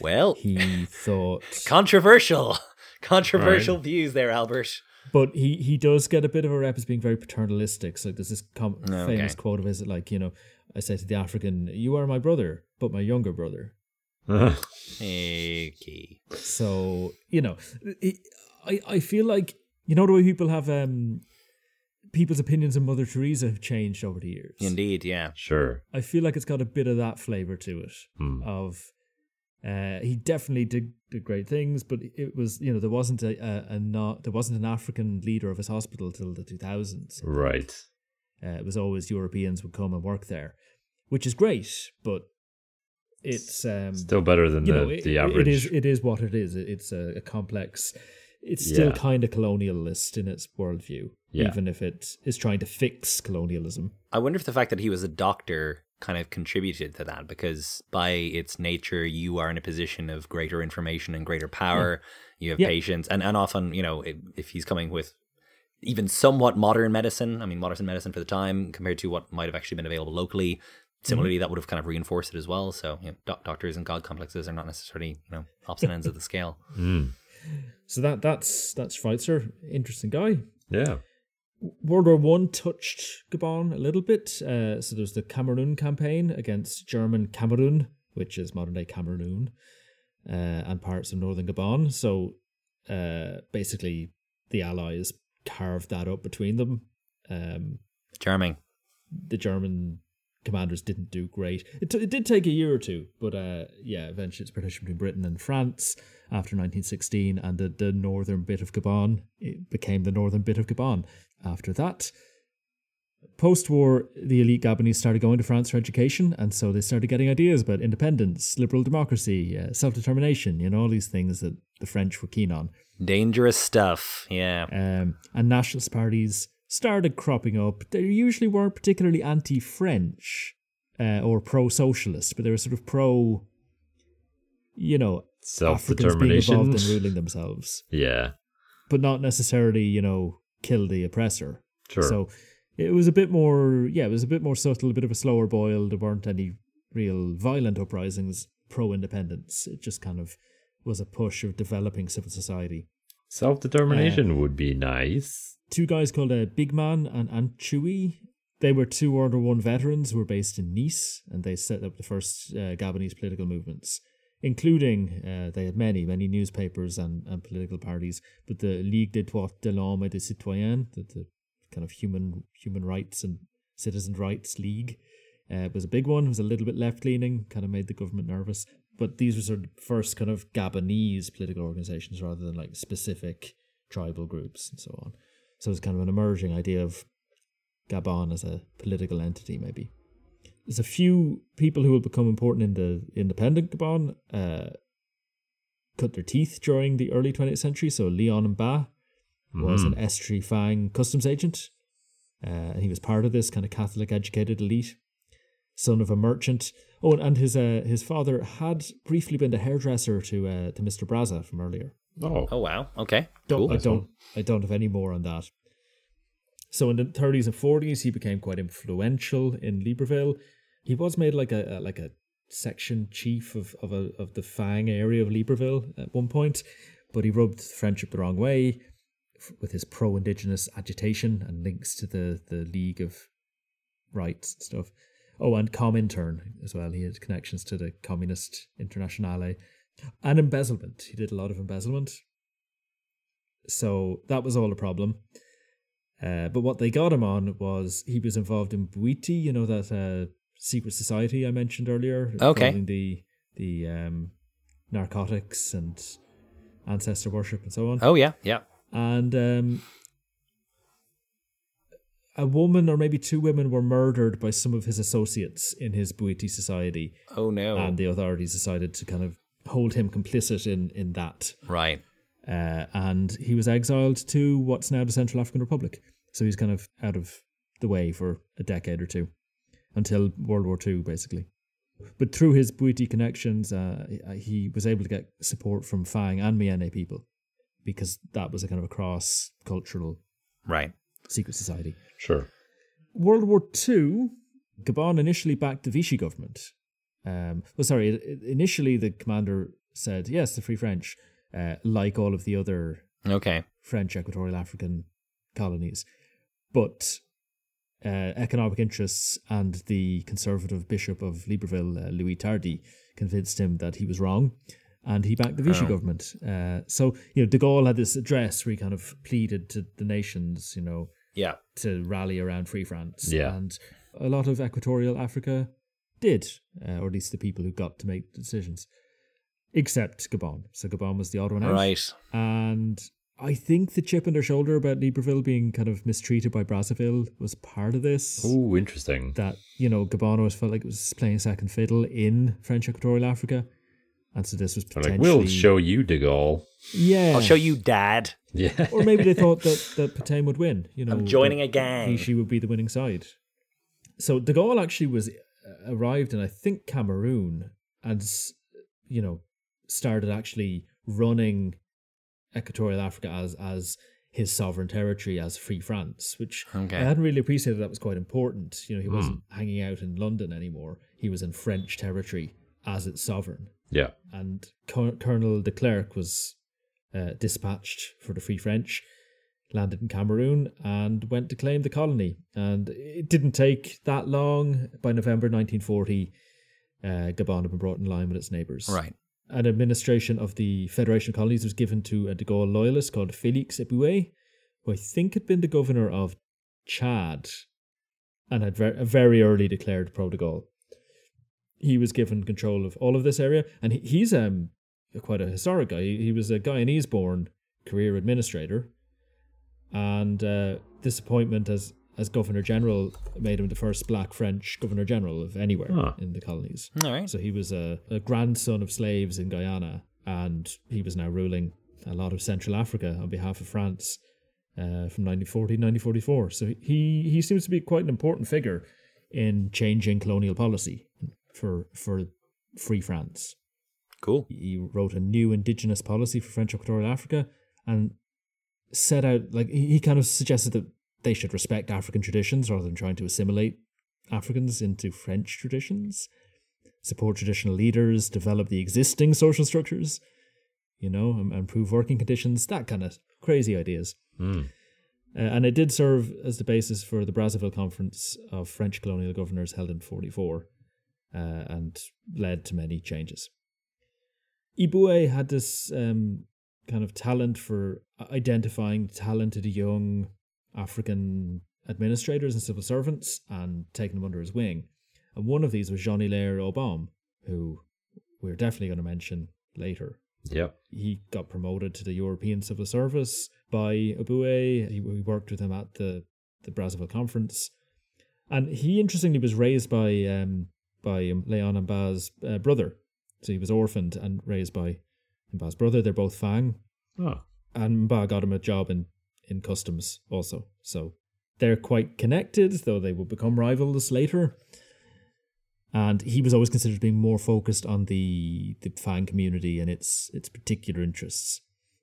Well, he thought controversial, controversial right. views there, Albert. But he, he does get a bit of a rep as being very paternalistic. So there's this com- okay. famous quote of his, like, you know, I say to the African, you are my brother, but my younger brother. Okay. So, you know, he, I, I feel like, you know, the way people have, um, people's opinions on Mother Teresa have changed over the years. Indeed, yeah. Sure. I feel like it's got a bit of that flavour to it. Hmm. Of, uh, he definitely did... did great things, but it was, you know, there wasn't a, a, a not there wasn't an African leader of his hospital till the two thousands. Right. Uh, it was always Europeans would come and work there, which is great, but it's um, still better than the, know, it, the average. It is. It is what it is. It's a, a complex. It's still yeah. kind of colonialist in its worldview, yeah. even if it is trying to fix colonialism. I wonder if the fact that he was a doctor kind of contributed to that, because by its nature you are in a position of greater information and greater power. Yeah. You have yeah. patience and, and often, you know, if he's coming with even somewhat modern medicine. I mean, modern medicine for the time compared to what might have actually been available locally. Similarly, mm-hmm. that would have kind of reinforced it as well. So you know, do- doctors and god complexes are not necessarily, you know, opposite ends of the scale. Mm. So that that's that's Schweitzer. Interesting guy. Yeah. World War One touched Gabon a little bit. Uh, so there's the Cameroon campaign against German Cameroon, which is modern day Cameroon, uh, and parts of northern Gabon. So uh, basically, the Allies carved that up between them. Um, Charming. The German commanders didn't do great. It, t- it did take a year or two, but uh, yeah, eventually it's partition between Britain and France after nineteen sixteen, and the, the northern bit of Gabon, it became the northern bit of Gabon. After that, post-war, the elite Gabonese started going to France for education, and so they started getting ideas about independence, liberal democracy, uh, self-determination, you know, all these things that the French were keen on. Dangerous stuff, yeah. Um, and nationalist parties started cropping up. They usually weren't particularly anti-French uh, or pro-socialist, but they were sort of pro, you know, self-determination. Africans being involved in ruling themselves. Yeah. But not necessarily, you know, kill the oppressor. Sure. So it was a bit more, yeah, it was a bit more subtle, a bit of a slower boil. There weren't any real violent uprisings pro-independence. It just kind of was a push of developing civil society. Self-determination uh, would be nice. Two guys called uh, Big Man and Antchoui. They were two World War One veterans who were based in Nice, and they set up the first uh, Gabonese political movements, including, uh, they had many, many newspapers and, and political parties, but the Ligue des Droits de l'Homme et des Citoyens, the, the kind of human human rights and citizen rights league, uh, was a big one. It was a little bit left-leaning, kind of made the government nervous. But these were sort of the first kind of Gabonese political organizations rather than like specific tribal groups and so on. So it's kind of an emerging idea of Gabon as a political entity, maybe. There's a few people who will become important in the independent Gabon, uh, cut their teeth during the early twentieth century. So Leon Mba mm-hmm. was an Estri Fang customs agent, uh, and he was part of this kind of Catholic-educated elite, son of a merchant. Oh, and, and his uh, his father had briefly been a hairdresser to uh, to Mister Brazza from earlier. Oh, oh wow. Okay. Don't, cool. I don't I don't have any more on that. So in the thirties and forties, he became quite influential in Libreville. He was made like a, a like a section chief of of, a, of the Fang area of Libreville at one point, but he rubbed friendship the wrong way with his pro-indigenous agitation and links to the, the League of Rights and stuff. Oh, and Comintern as well. He had connections to the Communist Internationale. And embezzlement. He did a lot of embezzlement. So that was all a problem. Uh, but what they got him on was he was involved in Bwiti, you know, that uh, secret society I mentioned earlier. Okay. The, the um, narcotics and ancestor worship and so on. Oh, yeah, yeah. And um, a woman or maybe two women were murdered by some of his associates in his Bwiti society. Oh, no. And the authorities decided to kind of hold him complicit in, in that. Right. Uh, and he was exiled to what's now the Central African Republic. So he's kind of out of the way for a decade or two, until World War Two, basically. But through his Bwiti connections, uh, he was able to get support from Fang and Miene people, because that was a kind of a cross-cultural right. secret society. Sure. World War Two, Gabon initially backed the Vichy government. Um, well, sorry, initially the commander said, yes, the Free French, uh, like all of the other okay. French Equatorial African colonies. But uh, economic interests and the conservative bishop of Libreville, uh, Louis Tardy, convinced him that he was wrong, and he backed the Vichy oh. government. Uh, so, you know, de Gaulle had this address where he kind of pleaded to the nations, you know, yeah. to rally around Free France. Yeah. And a lot of Equatorial Africa did, uh, or at least the people who got to make the decisions, except Gabon. So Gabon was the odd one out. Right. And I think the chip on their shoulder about Libreville being kind of mistreated by Brazzaville was part of this. Oh, interesting. That, you know, Gabon always felt like it was playing second fiddle in French Equatorial Africa. And so this was potentially... Like, we'll show you, de Gaulle. Yeah. I'll show you, Dad. Yeah. Or maybe they thought that, that Pétain would win. You know, I'm joining a gang. She would be the winning side. So de Gaulle actually was... arrived in, I think, Cameroon, and, you know, started actually running Equatorial Africa as as his sovereign territory as Free France, which okay. I hadn't really appreciated that was quite important. You know, he mm. wasn't hanging out in London anymore. He was in French territory as its sovereign. Yeah. And Co- Colonel de Klerk was uh, dispatched for the Free French, landed in Cameroon and went to claim the colony. And it didn't take that long. By November nineteen forty, uh, Gabon had been brought in line with its neighbours. Right. An administration of the Federation of Colonies was given to a de Gaulle loyalist called Félix Éboué, who I think had been the governor of Chad and had ver- very early declared pro-de Gaulle. He was given control of all of this area, and he- he's um quite a historic guy. He, he was a Guyanese-born career administrator, and uh, this appointment as, as Governor-General made him the first black French Governor-General of anywhere huh. in the colonies. All right. So he was a, a grandson of slaves in Guyana, and he was now ruling a lot of Central Africa on behalf of France uh, from nineteen forty to nineteen forty-four. So he, he seems to be quite an important figure in changing colonial policy for for Free France. Cool. He wrote a new indigenous policy for French Equatorial Africa and set out, like, he kind of suggested that they should respect African traditions rather than trying to assimilate Africans into French traditions, support traditional leaders, develop the existing social structures, you know, and improve working conditions, that kind of crazy ideas. Mm. Uh, and it did serve as the basis for the Brazzaville Conference of French Colonial Governors held in forty-four uh, and led to many changes. Éboué had this um, kind of talent for identifying talented young African administrators and civil servants and taking them under his wing. And one of these was Jean-Hilaire Aubame, who we're definitely going to mention later. Yeah. He got promoted to the European Civil Service by Éboué. He we worked with him at the, the Brazzaville Conference. And he, interestingly, was raised by um, by Leon Mba's uh, brother. So he was orphaned and raised by Mba's brother. They're both Fang. Oh. And Mba got him a job in in customs also. So they're quite connected, though they will become rivals later. And he was always considered being more focused on the, the Fang community and its its particular interests.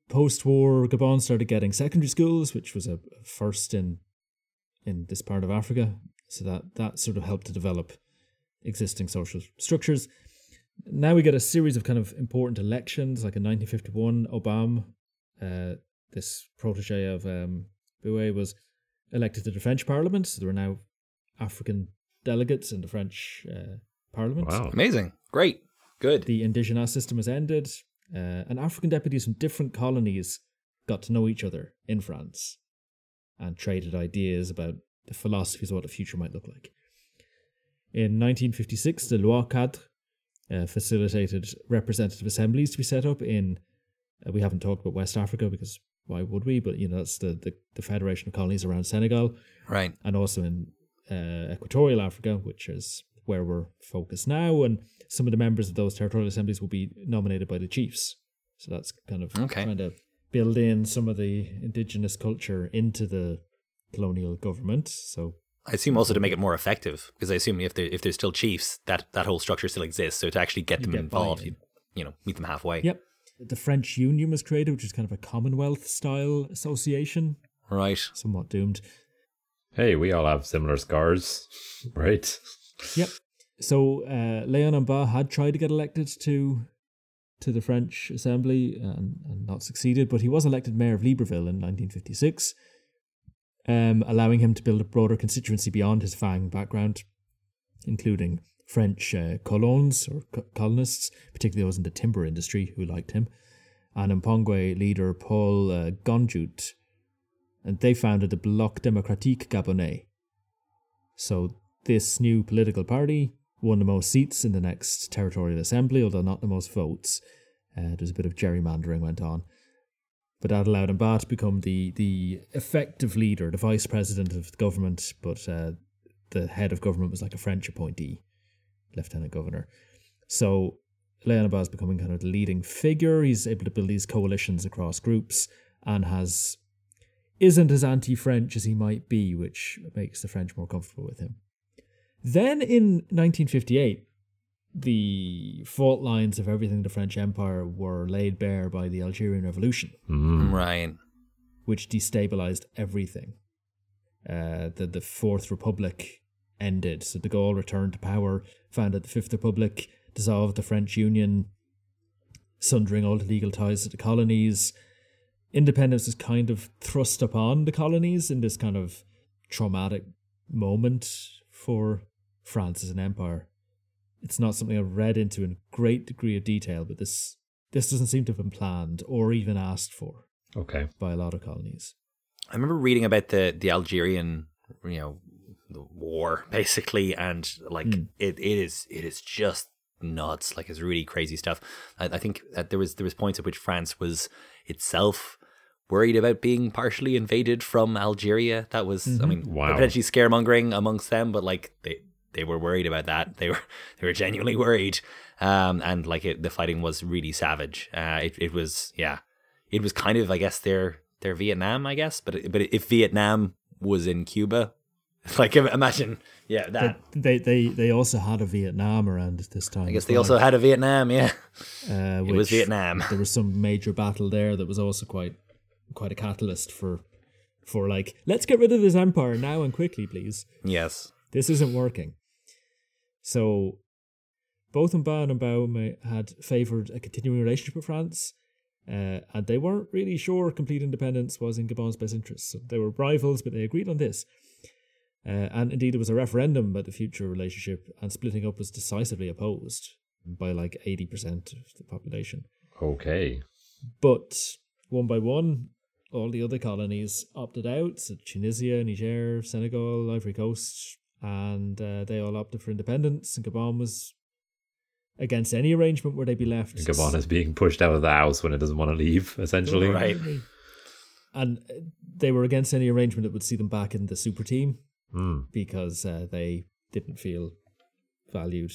Post-war, Gabon started getting secondary schools, which was a first in in this part of Africa. So that, that sort of helped to develop existing social structures. Now we get a series of kind of important elections, like in nineteen fifty-one, Aubame, uh, this protege of um, Boué, was elected to the French Parliament. So there were now African delegates in the French uh, Parliament. Wow, amazing. Great. Good. The indigenous system was ended, uh, and African deputies from different colonies got to know each other in France and traded ideas about the philosophies of what the future might look like. In nineteen fifty-six, the Loi Cadre uh, facilitated representative assemblies to be set up in, uh, we haven't talked about West Africa because why would we? But, you know, that's the, the, the Federation of Colonies around Senegal. Right. And also in uh, Equatorial Africa, which is where we're focused now. And some of the members of those territorial assemblies will be nominated by the chiefs. So that's kind of okay. trying to build in some of the indigenous culture into the colonial government. So I assume also to make it more effective, because I assume if they if there's still chiefs, that, that whole structure still exists. So to actually get them get involved, you, you know, meet them halfway. Yep. The French Union was created, which is kind of a Commonwealth-style association. Right. Somewhat doomed. Hey, we all have similar scars, right? Yep. So uh, Leon Mba had tried to get elected to to the French Assembly and, and not succeeded, but he was elected mayor of Libreville in nineteen fifty-six, um, allowing him to build a broader constituency beyond his Fang background, including French uh, colons or co- colonists, particularly those in the timber industry who liked him, and Mpongwe leader Paul uh, Gondjout, and they founded the Bloc Démocratique Gabonais. So this new political party won the most seats in the next territorial assembly, although not the most votes. Uh, there's a bit of gerrymandering went on, but that allowed Mba to become the the effective leader, the vice president of the government, but uh, the head of government was like a French appointee. Lieutenant Governor. So Leon Mba is becoming kind of the leading figure. He's able to build these coalitions across groups and has isn't as anti-French as he might be, which makes the French more comfortable with him. Then in nineteen fifty-eight, the fault lines of everything the French Empire were laid bare by the Algerian Revolution. Mm. Right. which destabilized everything. Uh, the, the Fourth Republic ended, so de Gaulle returned to power, founded the Fifth Republic, dissolved the French Union, sundering all the legal ties to the colonies. Independence is kind of thrust upon the colonies in this kind of traumatic moment for France as an empire. It's not something I've read into in great degree of detail, but this this doesn't seem to have been planned or even asked for. Okay. By a lot of colonies. I remember reading about the, the Algerian, you know, the war basically, and like mm. it, it is it is just nuts. Like, it's really crazy stuff. I, I think that there was there was points at which France was itself worried about being partially invaded from Algeria. That was mm-hmm. I mean wow. potentially scaremongering amongst them, but like they they were worried about that. They were they were genuinely worried, um, and like it, the fighting was really savage. Uh, it it was yeah, it was kind of I guess their their Vietnam I guess, but but if Vietnam was in Cuba, like imagine yeah that but they they they also had a Vietnam around at this time. I guess they well. also had a Vietnam yeah. Uh, which, it was Vietnam. There was some major battle there that was also quite quite a catalyst for for like let's get rid of this empire now and quickly please. Yes, this isn't working. So both Mba and Mbaoume had favoured a continuing relationship with France, uh, and they weren't really sure complete independence was in Gabon's best interest. So they were rivals, but they agreed on this. Uh, and indeed, there was a referendum about the future relationship, and splitting up was decisively opposed by like eighty percent of the population. Okay. But one by one, all the other colonies opted out. So Tunisia, Niger, Senegal, Ivory Coast... And uh, they all opted for independence, and Gabon was against any arrangement where they'd be left. And Gabon is being pushed out of the house when it doesn't want to leave, essentially. Right. And they were against any arrangement that would see them back in the super team mm. because uh, they didn't feel valued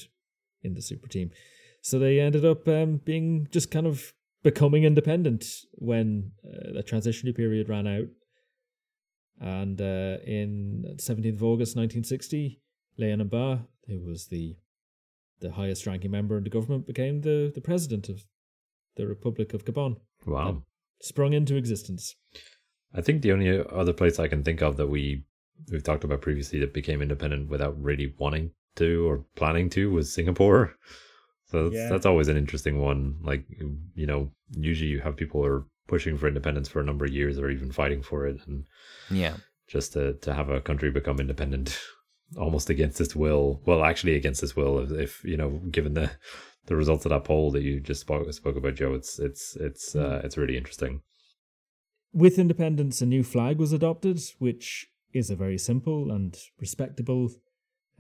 in the super team. So they ended up um, being just kind of becoming independent when uh, the transitionary period ran out. And uh, in seventeenth of August nineteen sixty, Leon Mba, who was the the highest ranking member in the government, became the, the president of the Republic of Gabon. Wow. Sprung into existence. I think the only other place I can think of that we, we've talked about previously that became independent without really wanting to or planning to was Singapore. So that's, yeah. that's always an interesting one. Like, you know, usually you have people who are pushing for independence for a number of years or even fighting for it, and yeah just to to have a country become independent almost against its will well actually against its will if, if you know given the the results of that poll that you just spoke, spoke about, Joe, it's it's it's mm. uh, it's really interesting. With independence, a new flag was adopted, which is a very simple and respectable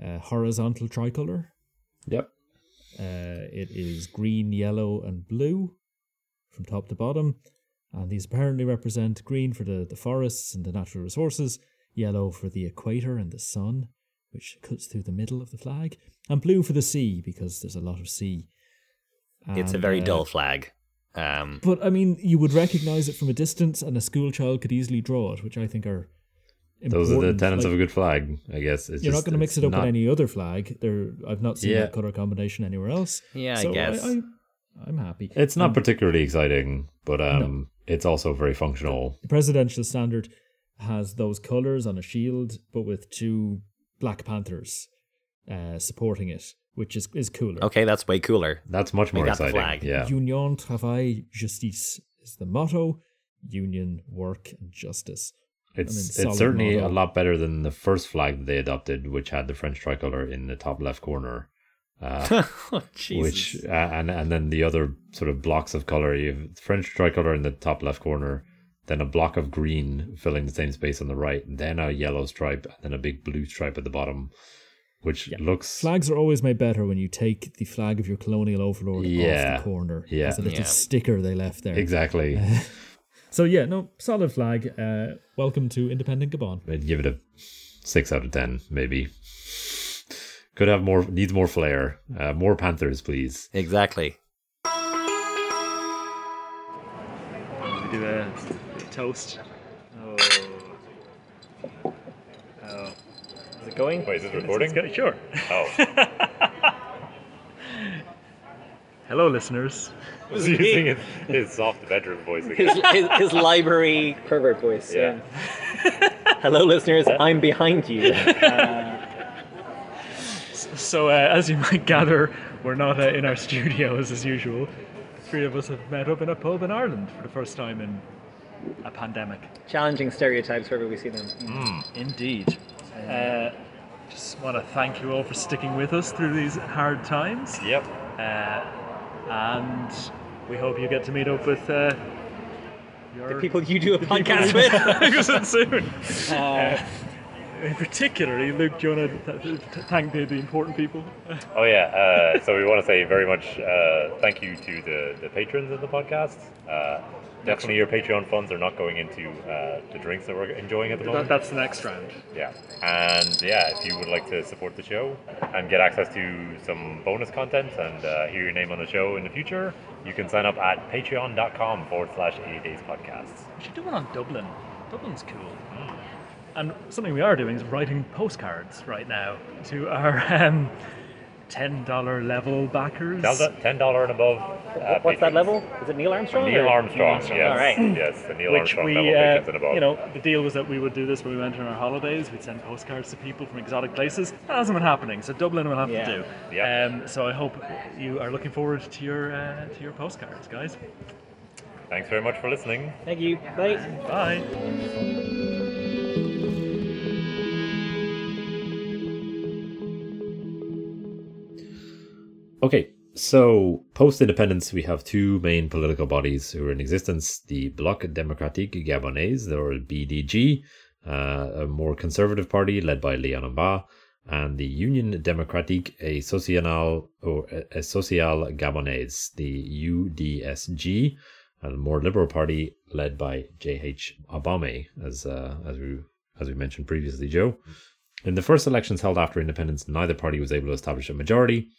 uh, horizontal tricolor. Yep. Uh, it is green, yellow and blue from top to bottom. And these apparently represent green for the, the forests and the natural resources, yellow for the equator and the sun, which cuts through the middle of the flag, and blue for the sea, because there's a lot of sea. And, it's a very uh, dull flag. Um, but, I mean, you would recognise it from a distance, and a schoolchild could easily draw it, which I think are important. Those are the tenets like, of a good flag, I guess. It's you're just, not going to mix it up not... with any other flag. There, I've not seen yeah. that colour combination anywhere else. Yeah, so I guess. I, I, I'm happy. It's not um, particularly exciting, but um, no. it's also very functional. The presidential standard has those colours on a shield, but with two Black Panthers uh, supporting it, which is, is cooler. Okay, that's way cooler. That's much more exciting. The flag. Yeah. Union, travail, justice is the motto. Union, work, and justice. It's I mean, it's certainly motto. a lot better than the first flag that they adopted, which had the French tricolour in the top left corner. Uh, oh, which uh, and and then the other sort of blocks of color, you have French tricolor in the top left corner, then a block of green filling the same space on the right, and then a yellow stripe, and then a big blue stripe at the bottom, which yeah. looks flags are always made better when you take the flag of your colonial overlord yeah. off the corner. Yeah, it's a little yeah. sticker they left there. Exactly. Uh, so yeah, no solid flag. Uh, welcome to independent Gabon. I'd give it a six out of ten, maybe. Could have more, needs more flair. Uh, more Panthers, please. Exactly. We do a, a toast. Oh. Oh. Is it going? Wait, is it recording? It's, it's go- sure. Oh. Hello, listeners. He's using his, his soft bedroom voice again. His, his, his library pervert voice. Yeah. yeah. Hello, listeners. I'm behind you. Uh, so, uh, as you might gather, we're not uh, in our studios as usual. Three of us have met up in a pub in Ireland for the first time in a pandemic. Challenging stereotypes wherever we see them. Mm, indeed. Uh, just want to thank you all for sticking with us through these hard times. Yep. Uh, And we hope you get to meet up with uh, your the people you do a podcast with soon. Uh, uh, in particularly, Luke, do you want to th- th- thank the, the important people? Oh yeah, uh, so we want to say very much uh, thank you to the, the patrons of the podcast. Uh, definitely your Patreon funds are not going into uh, the drinks that we're enjoying at the moment. That's the next round. Yeah. And yeah, if you would like to support the show and get access to some bonus content and uh, hear your name on the show in the future, you can sign up at patreon.com forward slash 80 days podcasts. We should do one on Dublin. Dublin's cool. Mm. And something we are doing is writing postcards right now to our um, ten dollars level backers. ten dollars and above. Uh, What's patrons. That level? Is it Neil Armstrong? Neil Armstrong, Armstrong, yes. All right. Yes, the Neil Which Armstrong we, level uh, patrons and above. You know, the deal was that we would do this when we went on our holidays. We'd send postcards to people from exotic places. That hasn't been happening, so Dublin will have yeah. to do. Yeah. Um, so I hope you are looking forward to your uh, to your postcards, guys. Thanks very much for listening. Thank you. Bye. Bye. Bye. Okay, so post-independence, we have two main political bodies who are in existence, the Bloc Démocratique Gabonais, or B D G, uh, a more conservative party led by Leon Mba, and the Union Démocratique et Sociale, or et Sociale Gabonaise, the U D S G, a more liberal party led by J H Aubame, as, uh, as, we, as we mentioned previously, Joe. In the first elections held after independence, neither party was able to establish a majority.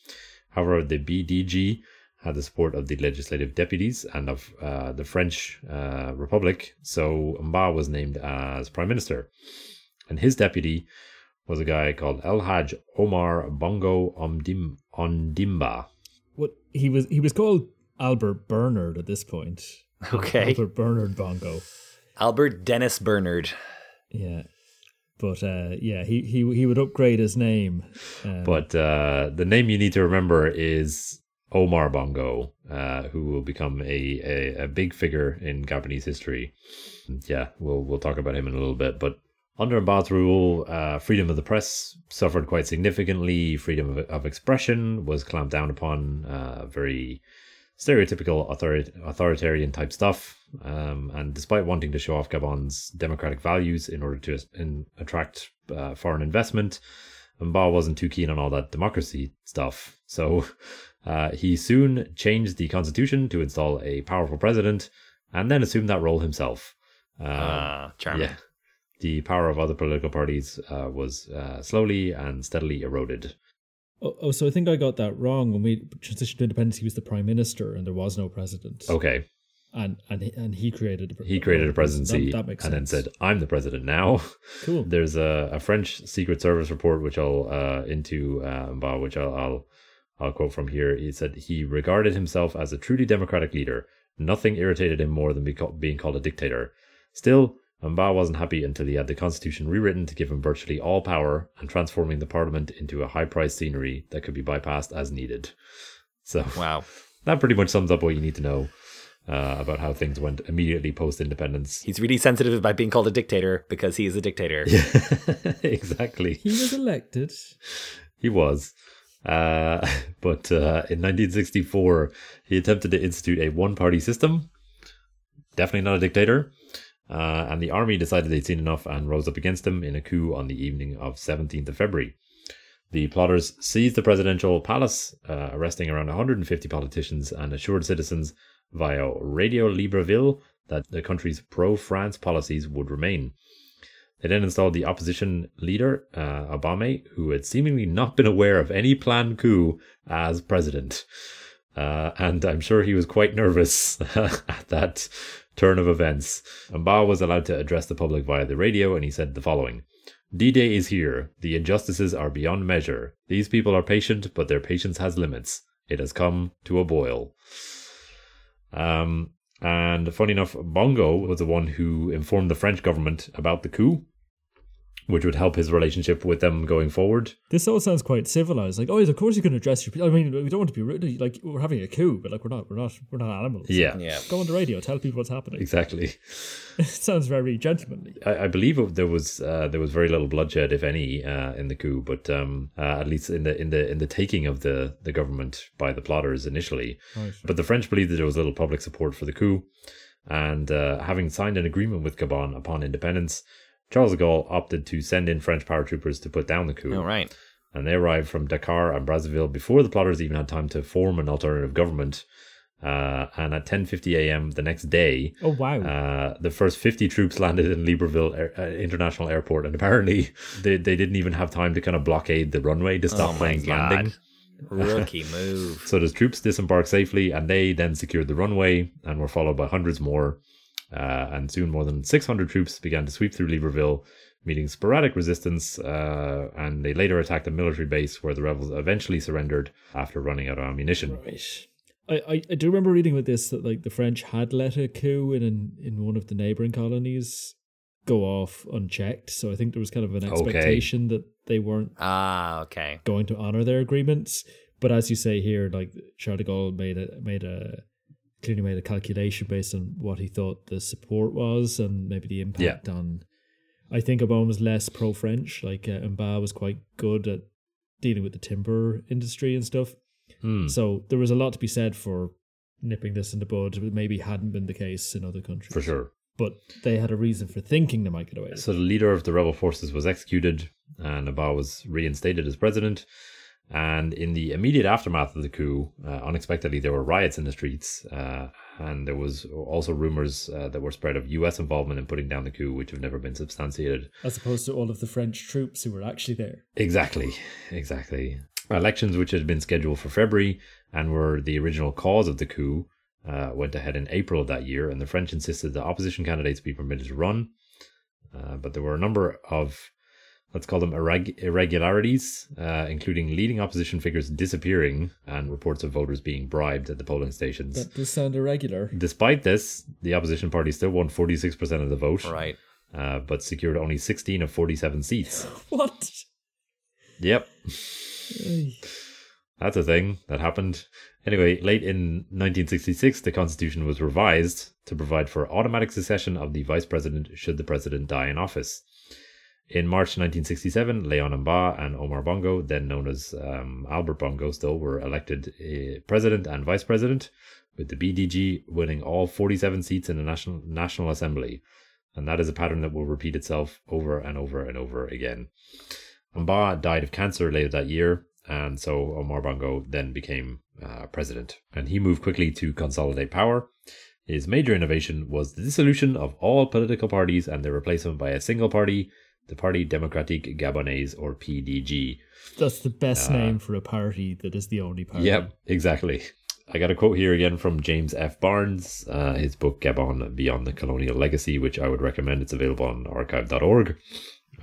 However, the B D G had the support of the legislative deputies and of uh, the French uh, Republic, so Mba was named as Prime Minister. And his deputy was a guy called El Hadj Omar Bongo Ondim- Ondimba. What he was he was called Albert Bernard at this point. Okay. Albert Bernard Bongo. Albert Dennis Bernard. Yeah. But uh, yeah, he, he he would upgrade his name. Um, but uh, the name you need to remember is Omar Bongo, uh, who will become a, a, a big figure in Gabonese history. Yeah, we'll we'll talk about him in a little bit. But under Mba's rule, uh, freedom of the press suffered quite significantly. Freedom of, of expression was clamped down upon. Uh, very stereotypical authori- authoritarian type stuff. Um, and despite wanting to show off Gabon's democratic values in order to in, attract uh, foreign investment, Mba wasn't too keen on all that democracy stuff. So uh, he soon changed the constitution to install a powerful president and then assumed that role himself. Uh, uh, charming. Yeah, the power of other political parties uh, was uh, slowly and steadily eroded. Oh, oh, so I think I got that wrong. When we transitioned to independence, he was the prime minister and there was no president. Okay. And and he, and he created a, he created a presidency that, that makes and sense. Then said, "I'm the president now." Cool. There's a, a French Secret Service report which I'll uh, into Mba, uh, which I'll, I'll I'll quote from here. He said he regarded himself as a truly democratic leader. Nothing irritated him more than be co- being called a dictator. Still, Mba wasn't happy until he had the constitution rewritten to give him virtually all power and transforming the parliament into a high-priced scenery that could be bypassed as needed. So wow, that pretty much sums up what you need to know. Uh, about how things went immediately post-independence. He's really sensitive about being called a dictator because he is a dictator. Yeah, exactly. He was elected. He was. Uh, but uh, in nineteen sixty-four, he attempted to institute a one-party system. Definitely not a dictator. Uh, and the army decided they'd seen enough and rose up against him in a coup on the evening of seventeenth of February. The plotters seized the presidential palace, uh, arresting around one hundred fifty politicians and assured citizens via Radio Libreville that the country's pro-France policies would remain. They then installed the opposition leader, uh, Aubame, who had seemingly not been aware of any planned coup, as president. Uh, and I'm sure he was quite nervous at that turn of events. Mba was allowed to address the public via the radio, and he said the following. D-Day is here. The injustices are beyond measure. These people are patient, but their patience has limits. It has come to a boil. Um, and funny enough, Bongo was the one who informed the French government about the coup, which would help his relationship with them going forward. This all sounds quite civilized. Like, oh, of course you can address your people. I mean, we don't want to be rude. Like, we're having a coup, but like, we're not, we're not, we're not animals. Yeah, yeah. Go on the radio, tell people what's happening. Exactly. It sounds very gentlemanly. I, I believe there was uh, there was very little bloodshed, if any, uh, in the coup. But um, uh, at least in the in the in the taking of the, the government by the plotters initially. Right. But the French believed that there was little public support for the coup, and uh, having signed an agreement with Gabon upon independence, Charles de Gaulle opted to send in French paratroopers to put down the coup. Oh, right. And they arrived from Dakar and Brazzaville before the plotters even had time to form an alternative government. Uh, and at ten fifty a.m. the next day, oh wow, uh, the first fifty troops landed in Libreville Air, uh, International Airport. And apparently they, they didn't even have time to kind of blockade the runway to stop oh planes landing. Rookie move. So the troops disembarked safely, and they then secured the runway and were followed by hundreds more. Uh, and soon more than six hundred troops began to sweep through Libreville, meeting sporadic resistance, uh, and they later attacked a military base where the rebels eventually surrendered after running out of ammunition. Right. I, I do remember reading with this that like the French had let a coup in, in, in one of the neighbouring colonies go off unchecked, so I think there was kind of an expectation okay. that they weren't ah, okay. going to honour their agreements. But as you say here, like Charles de Gaulle made a... Made a clearly made a calculation based on what he thought the support was and maybe the impact yeah. on... I think Aubame was less pro-French. Like, uh, Mba was quite good at dealing with the timber industry and stuff. Hmm. So there was a lot to be said for nipping this in the bud, but maybe hadn't been the case in other countries. For sure. But they had a reason for thinking they might get away. So the leader of the rebel forces was executed and Mba was reinstated as president. And in the immediate aftermath of the coup, uh, unexpectedly, there were riots in the streets. Uh, and there was also rumors uh, that were spread of U S involvement in putting down the coup, which have never been substantiated. As opposed to all of the French troops who were actually there. Exactly, exactly. Elections, which had been scheduled for February and were the original cause of the coup, uh, went ahead in April of that year. And the French insisted that opposition candidates be permitted to run. Uh, but there were a number of... let's call them irreg- irregularities, uh, including leading opposition figures disappearing and reports of voters being bribed at the polling stations. That does sound irregular. Despite this, the opposition party still won forty-six percent of the vote. Right. Uh, but secured only sixteen of forty-seven seats. What? Yep. That's a thing that happened. Anyway, late in nineteen sixty-six, the constitution was revised to provide for automatic succession of the vice president should the president die in office. In March nineteen sixty-seven, Leon Mba and Omar Bongo, then known as um, Albert Bongo still, were elected uh, president and vice president, with the B D G winning all forty-seven seats in the National National Assembly. And that is a pattern that will repeat itself over and over and over again. Mba died of cancer later that year, and so Omar Bongo then became uh, president. And he moved quickly to consolidate power. His major innovation was the dissolution of all political parties and their replacement by a single party, the Parti Démocratique Gabonaise, or P D G. That's the best uh, name for a party that is the only party. Yep, exactly. I got a quote here again from James F. Barnes, uh, his book Gabon Beyond the Colonial Legacy, which I would recommend. It's available on archive dot org.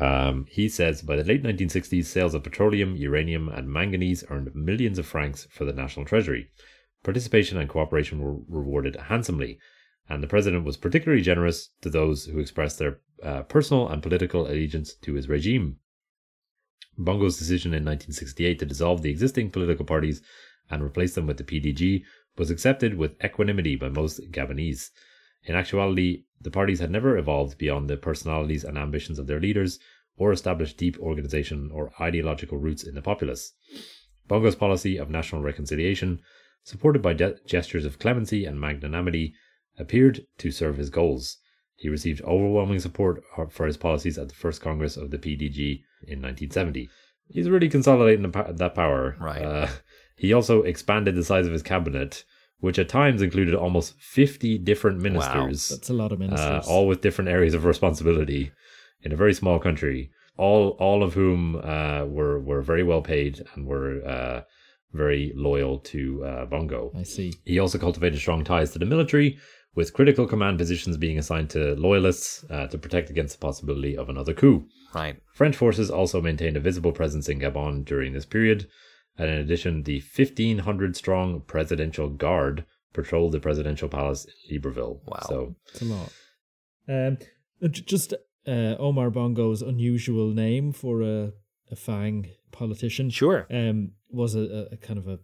Um, he says, by the late nineteen sixties, sales of petroleum, uranium, and manganese earned millions of francs for the national treasury. Participation and cooperation were rewarded handsomely, and the president was particularly generous to those who expressed their uh, personal and political allegiance to his regime. Bongo's decision in nineteen sixty-eight to dissolve the existing political parties and replace them with the P D G was accepted with equanimity by most Gabonese. In actuality, the parties had never evolved beyond the personalities and ambitions of their leaders or established deep organization or ideological roots in the populace. Bongo's policy of national reconciliation, supported by de- gestures of clemency and magnanimity, appeared to serve his goals. He received overwhelming support for his policies at the first Congress of the P D G in nineteen seventy. He's really consolidating that power. Right. Uh, he also expanded the size of his cabinet, which at times included almost fifty different ministers. Wow, that's a lot of ministers. Uh, all with different areas of responsibility in a very small country, all all of whom uh, were, were very well paid and were... Uh, very loyal to uh, Bongo. I see. He also cultivated strong ties to the military, with critical command positions being assigned to loyalists uh, to protect against the possibility of another coup. Right. French forces also maintained a visible presence in Gabon during this period, and in addition, the fifteen hundred strong presidential guard patrolled the presidential palace in Libreville. Wow, so it's a lot. Um, just uh, Omar Bongo's unusual name for a, a Fang politician. Sure, um, was a, a kind of a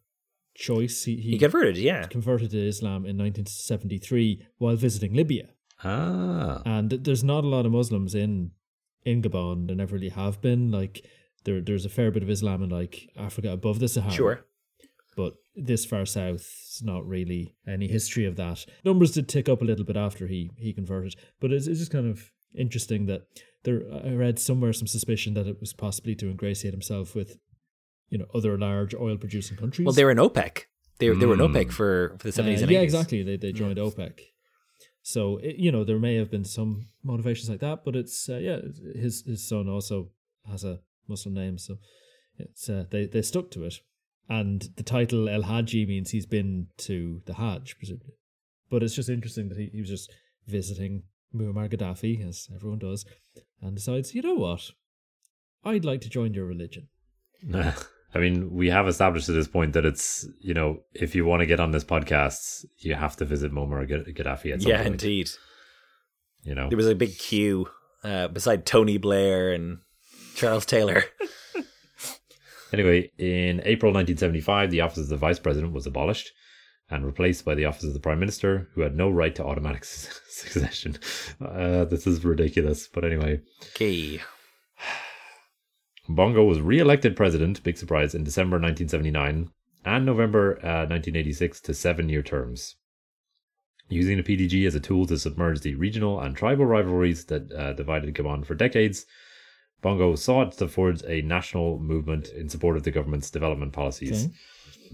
choice. He, he, he converted, yeah, converted to Islam in nineteen seventy-three while visiting Libya. Ah, and there's not a lot of Muslims in in Gabon. There never really have been. Like there, there's a fair bit of Islam in like Africa above the Sahara. Sure. But this far south, it's not really any history of that. Numbers did tick up a little bit after he, he converted. But it's, it's just kind of interesting that there. I read somewhere some suspicion that it was possibly to ingratiate himself with, you know, other large oil-producing countries. Well, they were in OPEC. They were, mm. they were in OPEC for, for the seventies uh, and eighties. Yeah, exactly. They they joined yes. OPEC. So, it, you know, there may have been some motivations like that. But it's, uh, yeah, his his son also has a Muslim name. So it's uh, they, they stuck to it. And the title El Haji means he's been to the Hajj, presumably. But it's just interesting that he, he was just visiting Muammar Gaddafi, as everyone does, and decides, you know what? I'd like to join your religion. I mean, we have established at this point that it's, you know, if you want to get on this podcast, you have to visit Muammar Gaddafi at some yeah, point. Yeah, indeed. You know, there was a big queue uh, beside Tony Blair and Charles Taylor. Anyway, in April nineteen seventy-five, the office of the vice president was abolished and replaced by the office of the prime minister, who had no right to automatic succession. Uh, this is ridiculous, but anyway. Okay. Bongo was re-elected president, big surprise, in December nineteen seventy-nine and November uh, nineteen eighty-six to seven-year terms, using the P D G as a tool to submerge the regional and tribal rivalries that uh, divided Gabon for decades. Bongo sought to forge a national movement in support of the government's development policies. Okay.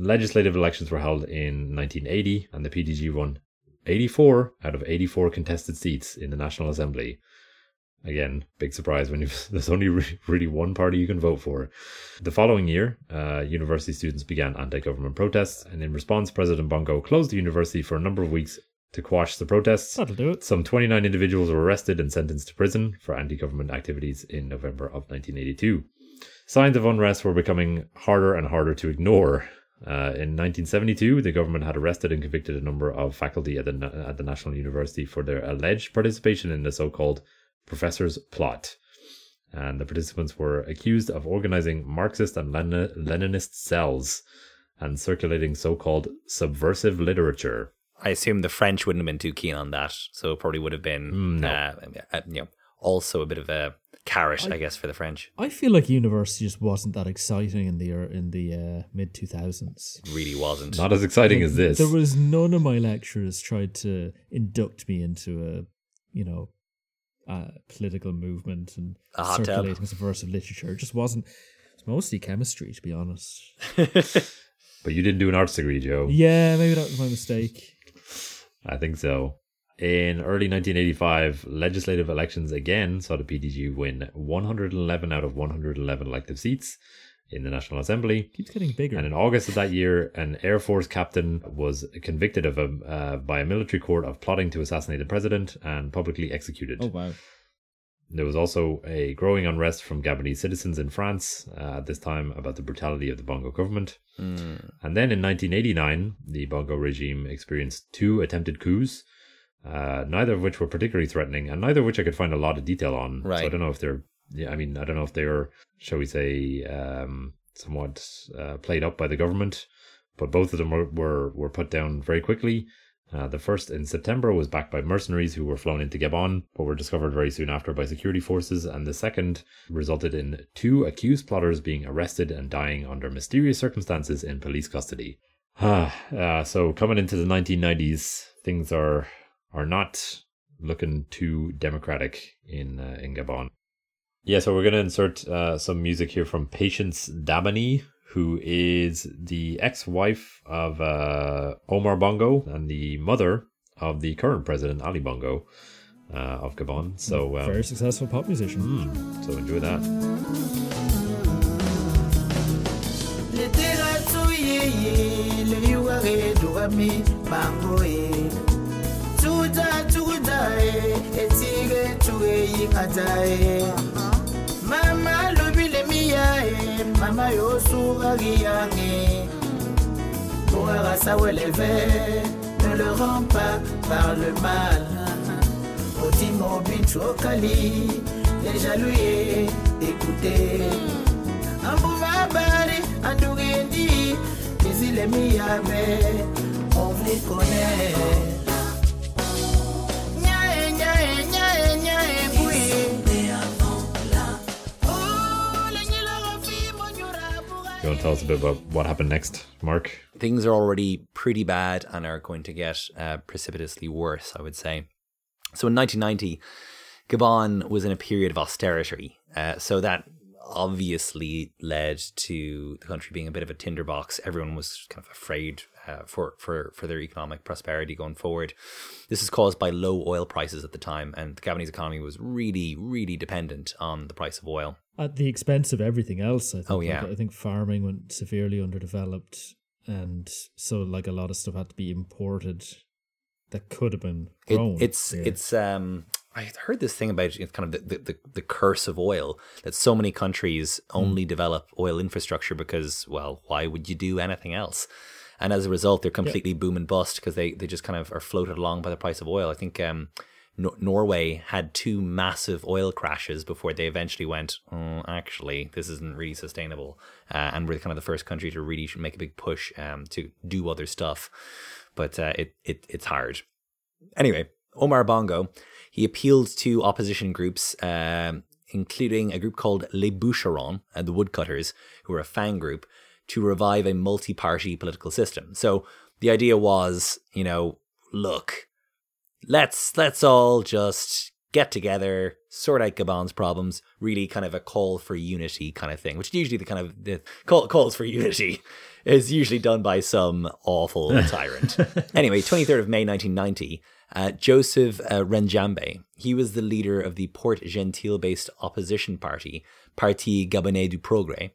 Legislative elections were held in nineteen eighty, and the P D G won eighty-four out of eighty-four contested seats in the National Assembly. Again, big surprise when you've, there's only re- really one party you can vote for. The following year, uh, university students began anti-government protests, and in response, President Bongo closed the university for a number of weeks to quash the protests. That'll do it. Some twenty-nine individuals were arrested and sentenced to prison for anti-government activities in November of nineteen eighty-two. Signs of unrest were becoming harder and harder to ignore. Uh, in nineteen seventy-two, the government had arrested and convicted a number of faculty at the, at the National University for their alleged participation in the so-called professor's plot. And the participants were accused of organizing Marxist and Lenin- Leninist cells and circulating so-called subversive literature. I assume the French wouldn't have been too keen on that, so it probably would have been no. uh, you know, also a bit of a carrot, I, I guess, for the French. I feel like university just wasn't that exciting in the in the uh, mid two thousands. It really wasn't. Not as exciting like, as this. There was none of my lecturers tried to induct me into a, you know, a political movement and circulating tub. subversive literature. It just wasn't. It's was mostly chemistry, to be honest. But you didn't do an arts degree, Joe. Yeah, maybe that was my mistake. I think so. In early nineteen eighty-five, legislative elections again saw the P D G win one hundred eleven out of one hundred eleven elective seats in the National Assembly. Keeps getting bigger. And in August of that year, an Air Force captain was convicted of a, uh, by a military court of plotting to assassinate the president and publicly executed. Oh, wow. There was also a growing unrest from Gabonese citizens in France, uh, at this time about the brutality of the Bongo government. Mm. And then in nineteen eighty-nine, the Bongo regime experienced two attempted coups, uh, neither of which were particularly threatening, and neither of which I could find a lot of detail on. Right. So I don't know if they're, yeah, I mean, I don't know if they were, shall we say, um, somewhat uh, played up by the government, but both of them were, were, were put down very quickly. Uh, the first in September was backed by mercenaries who were flown into Gabon, but were discovered very soon after by security forces, and the second resulted in two accused plotters being arrested and dying under mysterious circumstances in police custody. Ah, uh, so coming into the nineteen nineties, things are are not looking too democratic in uh, in Gabon. Yeah, so we're going to insert uh, some music here from Patience Dabani, who is the ex-wife of uh, Omar Bongo and the mother of the current president, Ali Bongo, uh, of Gabon. So um, very successful pop musician. Mm, so enjoy that. Yae, Mama Yosura Guyangi. Pour un rasaou élevé, ne le rends pas par le mal. Otimo Binchokali, les jalouiers, écoutez. Ambouvabari, Andougendi, les îles Miyame, on les connaît. You want to tell us a bit about what happened next, Mark? Things are already pretty bad and are going to get uh, precipitously worse, I would say. So in nineteen ninety, Gabon was in a period of austerity. Uh, so that obviously led to the country being a bit of a tinderbox. Everyone was kind of afraid uh, for, for, for their economic prosperity going forward. This is caused by low oil prices at the time, and the Gabonese economy was really, really dependent on the price of oil. At the expense of everything else, I think. Oh, yeah. Like, I think farming went severely underdeveloped, and so like a lot of stuff had to be imported that could have been grown. It, it's yeah. it's um. I heard this thing about it's kind of the, the, the curse of oil, that so many countries only mm. develop oil infrastructure because, well, why would you do anything else? And as a result, they're completely yeah. boom and bust because they, they just kind of are floated along by the price of oil. I think um. Norway had two massive oil crashes before they eventually went, oh, actually, this isn't really sustainable. Uh, and we're kind of the first country to really make a big push um, to do other stuff. But uh, it, it it's hard. Anyway, Omar Bongo, he appealed to opposition groups, um, including a group called Les Boucherons, uh, the woodcutters, who were a Fang group, to revive a multi-party political system. So the idea was, you know, look, Let's let's all just get together, sort out Gabon's problems, really kind of a call for unity kind of thing, which is usually the kind of the call, calls for unity is usually done by some awful tyrant. Anyway, twenty-third of May, nineteen ninety, uh, Joseph uh, Rendjambe, he was the leader of the Port Gentil-based opposition party, Parti Gabonais du Progrès.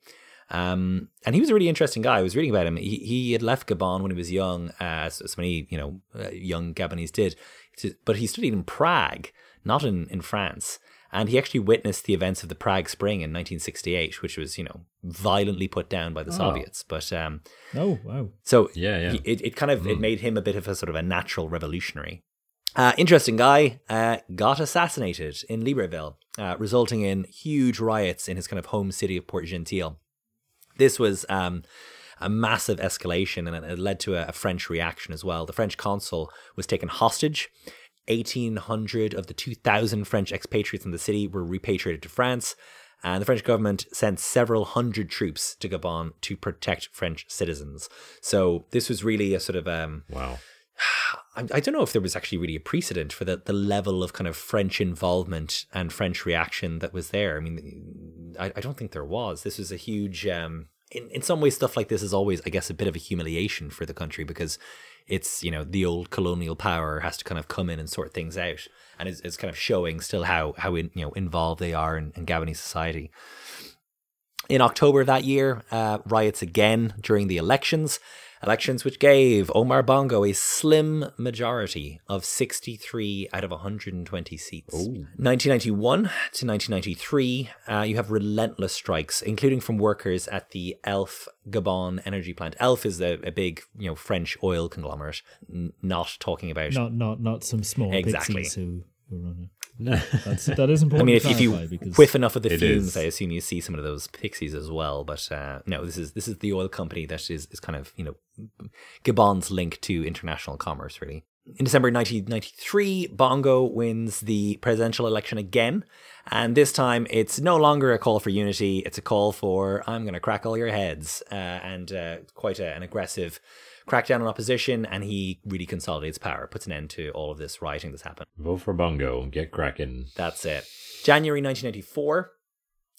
Um, and he was a really interesting guy. I was reading about him. He he had left Gabon when he was young, as so many, you know, uh, young Gabonese did. To, but he studied in Prague, not in, in France. And he actually witnessed the events of the Prague Spring in nineteen sixty-eight, which was, you know, violently put down by the oh. Soviets. But um, oh wow, so yeah, yeah. He, it it kind of mm. it made him a bit of a sort of a natural revolutionary. Uh, interesting guy, uh, got assassinated in Libreville, uh, resulting in huge riots in his kind of home city of Port Gentil. This was um, a massive escalation, and it led to a, a French reaction as well. The French consul was taken hostage. eighteen hundred of the two thousand French expatriates in the city were repatriated to France, and the French government sent several hundred troops to Gabon to protect French citizens. So this was really a sort of... Um, wow. I, I don't know if there was actually really a precedent for the, the level of kind of French involvement and French reaction that was there. I mean, I, I don't think there was. This was a huge... Um, in, in some ways, stuff like this is always, I guess, a bit of a humiliation for the country because it's, you know, the old colonial power has to kind of come in and sort things out. And it's, it's kind of showing still how, how in, you know, involved they are in, in Gabonese society. In October of that year, uh, riots again during the elections. Elections which gave Omar Bongo a slim majority of sixty-three out of one hundred twenty seats. Ooh. nineteen ninety-one to nineteen ninety-three, uh, you have relentless strikes, including from workers at the E L F Gabon energy plant. E L F is a, a big, you know, French oil conglomerate. N- not talking about not not not some small exactly. pixies who, who run it. No, that's, that is important. I mean, if, if you whiff enough of the fumes, is. I assume you see some of those pixies as well. But uh, no, this is this is the oil company that is, is kind of, you know, Gabon's link to international commerce, really. In December nineteen ninety-three, Bongo wins the presidential election again. And this time, it's no longer a call for unity. It's a call for, I'm going to crack all your heads. Uh, and uh, quite a, an aggressive crackdown on opposition, and he really consolidates power, puts an end to all of this rioting that's happened. Vote for Bongo, get cracking. That's it. January nineteen ninety-four,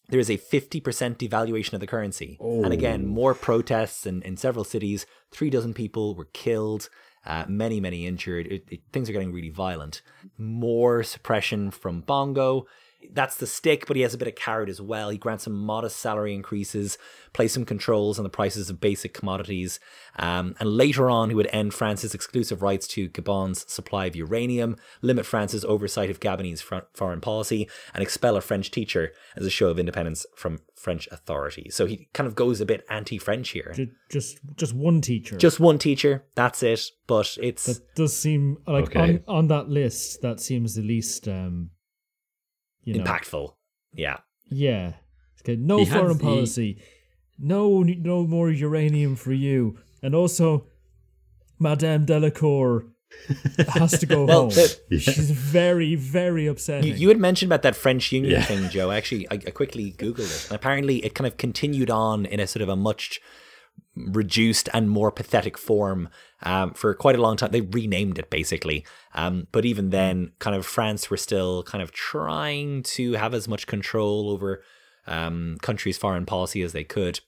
there is a fifty percent devaluation of the currency. Oh. And again, more protests in, in several cities. Three dozen people were killed, uh, many, many injured. It, it, things are getting really violent. More suppression from Bongo. That's the stick, but he has a bit of carrot as well. He grants some modest salary increases, plays some controls on the prices of basic commodities. Um, and later on, he would end France's exclusive rights to Gabon's supply of uranium, limit France's oversight of Gabonese foreign policy, and expel a French teacher as a show of independence from French authority. So he kind of goes a bit anti-French here. Just just one teacher. Just one teacher. That's it. But it's... That does seem... like okay. on, on that list, that seems the least... Um... You know. Impactful, yeah, yeah. Okay. No he foreign has, policy, he... no, no more uranium for you, and also, Madame Delacour has to go well, home. The, yeah. She's very, very upsetting. You, you had mentioned about that French Union yeah. thing, Joe. Actually, I, I quickly googled it, and apparently, it kind of continued on in a sort of a much reduced and more pathetic form um, for quite a long time. They renamed it basically. Um, but even then, kind of France were still kind of trying to have as much control over um, countries' foreign policy as they could.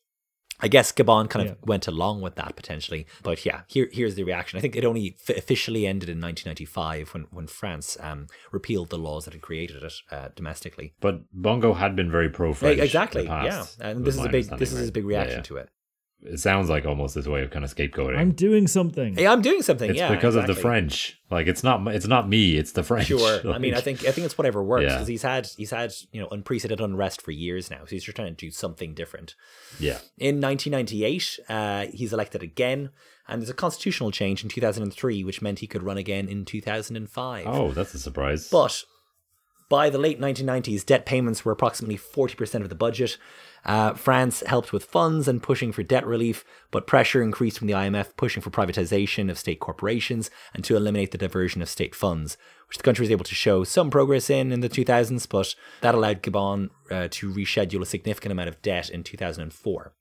I guess Gabon kind of yeah. went along with that potentially. But yeah, here here's the reaction. I think it only f- officially ended in nineteen ninety-five when, when France um, repealed the laws that had created it uh, domestically. But Bongo had been very pro-French. Yeah, exactly, in the past, yeah. And this is a big this right? is a big reaction yeah, yeah. to it. It sounds like almost this way of kind of scapegoating. I'm doing something. Hey, I'm doing something. It's yeah, because exactly. of the French. Like it's not, it's not me. It's the French. Sure. Like, I mean, I think, I think it's whatever works because yeah. he's had, he's had, you know, unprecedented unrest for years now. So he's just trying to do something different. Yeah. In nineteen ninety-eight, uh, he's elected again, and there's a constitutional change in two thousand three, which meant he could run again in two thousand five. Oh, that's a surprise. But by the late nineteen nineties, debt payments were approximately forty percent of the budget. Uh, France helped with funds and pushing for debt relief, but pressure increased from the I M F, pushing for privatization of state corporations and to eliminate the diversion of state funds, which the country was able to show some progress in in the two thousands, but that allowed Gabon uh, to reschedule a significant amount of debt in two thousand four.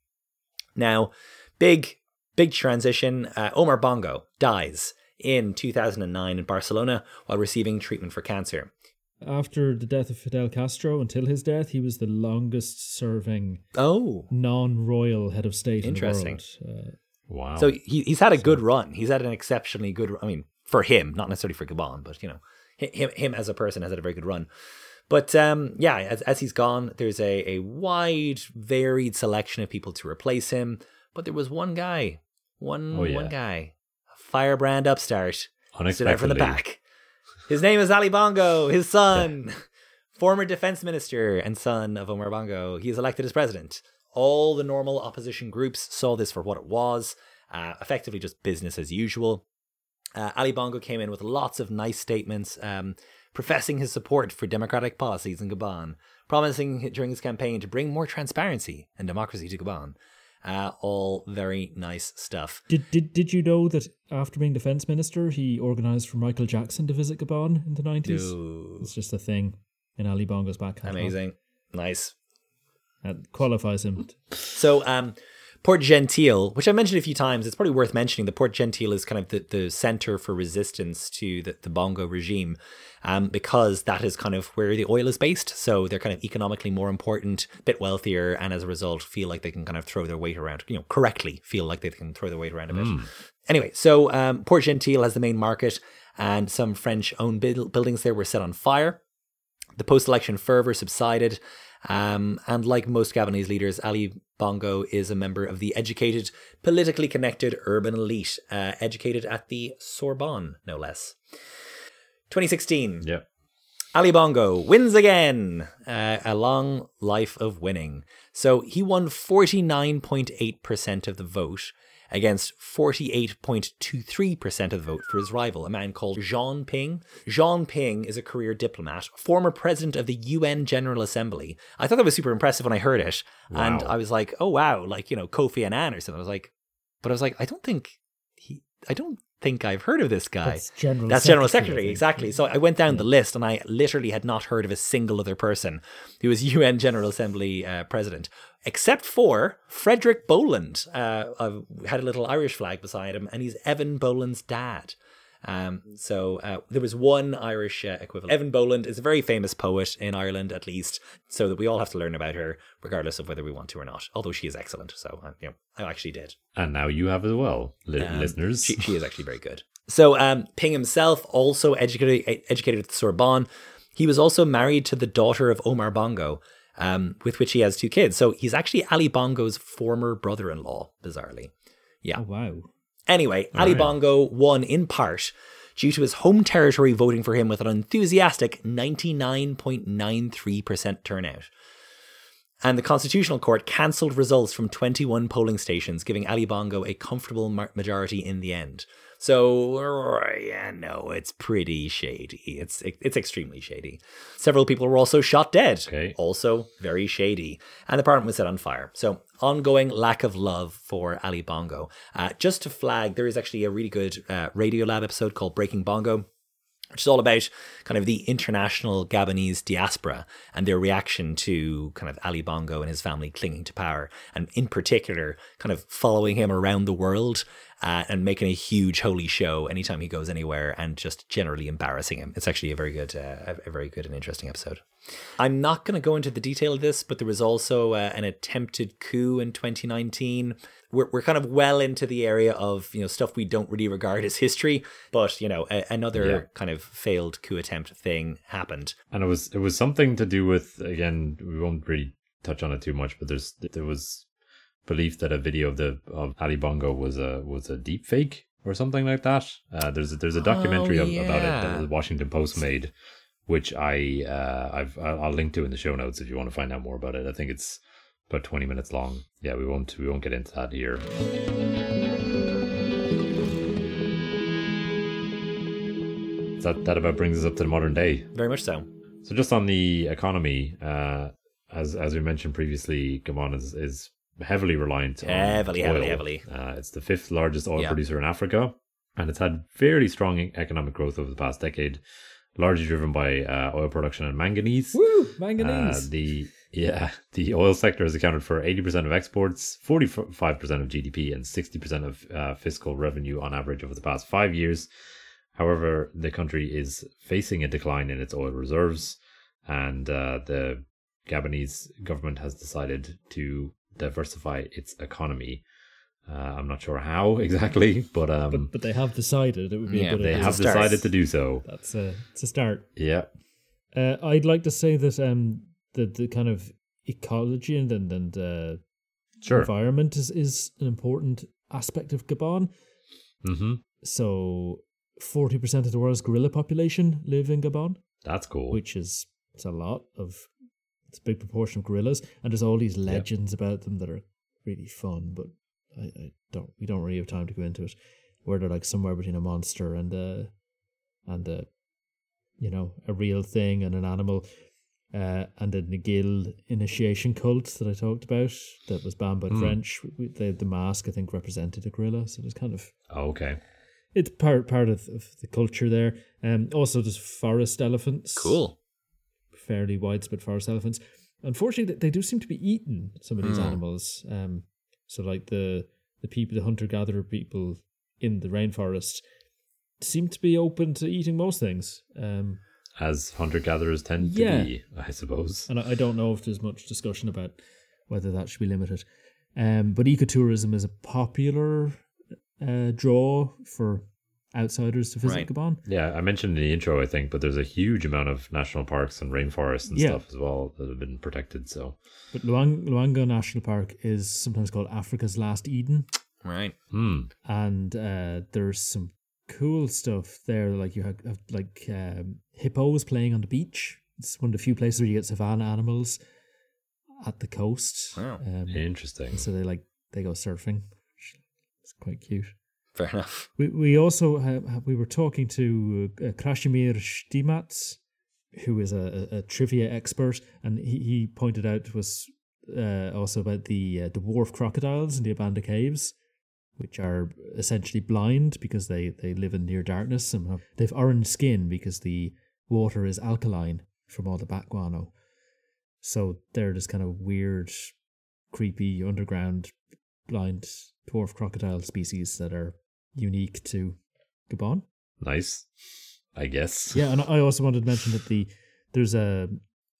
Now, big, big transition. Uh, Omar Bongo dies in two thousand nine in Barcelona while receiving treatment for cancer. After the death of Fidel Castro, until his death, he was the longest-serving oh. non-royal head of state in the world. Interesting. Uh, wow. So he, he's had a good so. run. He's had an exceptionally good run. I mean, for him, not necessarily for Gabon, but, you know, him, him as a person has had a very good run. But, um, yeah, as, as he's gone, there's a, a wide, varied selection of people to replace him. But there was one guy, one, oh, yeah. one guy, a firebrand upstart, stood out from the back. His name is Ali Bongo, his son, former defense minister and son of Omar Bongo. He is elected as president. All the normal opposition groups saw this for what it was, uh, effectively just business as usual. Uh, Ali Bongo came in with lots of nice statements, um, professing his support for democratic policies in Gabon, promising during his campaign to bring more transparency and democracy to Gabon. Uh, all very nice stuff. Did, did did you know that after being defense minister, he organised for Michael Jackson to visit Gabon in the nineties? Dude. It's just a thing in Ali Bongo's back catalog. Amazing. Nice. That qualifies him. So um, Port Gentil, which I mentioned a few times, it's probably worth mentioning. The Port Gentil is kind of the, the centre for resistance to the, the Bongo regime um, because that is kind of where the oil is based. So they're kind of economically more important, a bit wealthier, and as a result feel like they can kind of throw their weight around, you know, correctly feel like they can throw their weight around a bit. Mm. Anyway, so um, Port Gentil has the main market and some French-owned build- buildings there were set on fire. The post-election fervour subsided. Um, and like most Gabonese leaders, Ali Bongo is a member of the educated, politically connected urban elite, uh, educated at the Sorbonne, no less. twenty sixteen. Yeah. Ali Bongo wins again. Uh, a long life of winning. So he won forty-nine point eight percent of the vote against forty-eight point two three percent of the vote for his rival, a man called Jean Ping. Jean Ping is a career diplomat, former president of the U N General Assembly. I thought that was super impressive when I heard it. Wow. And I was like, oh, wow, like, you know, Kofi Annan or something. I was like, but I was like, I don't think he, I don't think I've heard of this guy. That's General That's Secretary. General Secretary, exactly. So I went down yeah. the list and I literally had not heard of a single other person who was U N General Assembly uh, president. Except for Frederick Boland, uh, uh, had a little Irish flag beside him, and he's Evan Boland's dad. Um, so uh, there was one Irish uh, equivalent. Evan Boland is a very famous poet in Ireland, at least, so that we all have to learn about her, regardless of whether we want to or not. Although she is excellent, so uh, you know, I actually did. And now you have as well, li- um, listeners. She, she is actually very good. So um, Ping himself, also educated, educated at the Sorbonne. He was also married to the daughter of Omar Bongo, um, with which he has two kids. So he's actually Ali Bongo's former brother-in-law, bizarrely. Yeah. Oh, wow. Anyway, All Ali right. Bongo won in part due to his home territory voting for him with an enthusiastic ninety-nine point nine three percent turnout. And the Constitutional Court cancelled results from twenty-one polling stations, giving Ali Bongo a comfortable majority in the end. So, yeah, no, it's pretty shady. It's it's extremely shady. Several people were also shot dead. Okay. Also very shady. And the parliament was set on fire. So, ongoing lack of love for Ali Bongo. Uh, just to flag, there is actually a really good uh, Radiolab episode called Breaking Bongo, which is all about kind of the international Gabonese diaspora and their reaction to kind of Ali Bongo and his family clinging to power, and in particular kind of following him around the world uh, and making a huge holy show anytime he goes anywhere and just generally embarrassing him. It's actually a very good, uh, a very good and interesting episode. I'm not going to go into the detail of this, but there was also uh, an attempted coup in twenty nineteen. We're we're kind of well into the area of, you know, stuff we don't really regard as history, but, you know, a, another yeah. kind of failed coup attempt thing happened. And it was it was something to do with, again, we won't really touch on it too much, but there's there was belief that a video of the of Ali Bongo was a was a deep fake or something like that. Uh, there's a, there's a documentary oh, yeah. about it that the Washington Post made, which I uh, I've I'll link to in the show notes if you want to find out more about it. I think it's about twenty minutes long. Yeah, we won't we won't get into that here. That that about brings us up to the modern day. Very much so. So just on the economy, uh, as as we mentioned previously, Gabon is, is heavily reliant on heavily, oil. Heavily, heavily. Uh, it's the fifth largest oil yeah. producer in Africa, and it's had fairly strong economic growth over the past decade, largely driven by uh, oil production and manganese. Woo! Manganese! Uh, the yeah, the oil sector has accounted for eighty percent of exports, forty-five percent of G D P, and sixty percent of uh, fiscal revenue on average over the past five years. However, the country is facing a decline in its oil reserves, and uh, the Gabonese government has decided to diversify its economy. Uh, I'm not sure how exactly, but um, but, but they have decided it would be yeah, a good idea. They have decided to do so. That's a it's a start. Yeah, uh, I'd like to say that um the the kind of ecology and and, and uh, sure. environment is, is an important aspect of Gabon. Mm-hmm. So forty percent of the world's gorilla population live in Gabon. That's cool. Which is it's a lot of it's a big proportion of gorillas, and there's all these legends yep. about them that are really fun, but. I, I don't. We don't really have time to go into it. Where they're like somewhere between a monster and a, and a, you know, a real thing and an animal, uh, and the Ngil initiation cult that I talked about that was banned by the mm. French. We, the the mask I think represented a gorilla, so it was kind of oh, okay. It's part part of, of the culture there. Um, also there's forest elephants. Cool. Fairly widespread forest elephants. Unfortunately, they do seem to be eaten. Some of these mm. animals. Um. So like the, the people, the hunter-gatherer people in the rainforest seem to be open to eating most things. Um, As hunter-gatherers tend yeah. to be, I suppose. And I, I don't know if there's much discussion about whether that should be limited. Um, but ecotourism is a popular uh, draw for outsiders to visit right. Gabon. Yeah, I mentioned in the intro, I think, but there's a huge amount of national parks and rainforests and yeah. stuff as well that have been protected. So, but Luang- Luango National Park is sometimes called Africa's Last Eden, right? Mm. And uh, there's some cool stuff there, like you have, have like um, hippos playing on the beach. It's one of the few places where you get savanna animals at the coast. Wow, um, interesting. So they like they go surfing. It's quite cute. Fair enough. We we also have, we were talking to uh, Krasimir Shtimats, who is a, a, a trivia expert, and he, he pointed out to us uh, also about the uh, dwarf crocodiles in the Ibanda Caves, which are essentially blind because they, they live in near darkness and have, they've orange skin because the water is alkaline from all the bat guano. So they're this kind of weird, creepy underground blind dwarf crocodile species that are unique to Gabon. Nice, I guess. Yeah, and I also wanted to mention that the there's a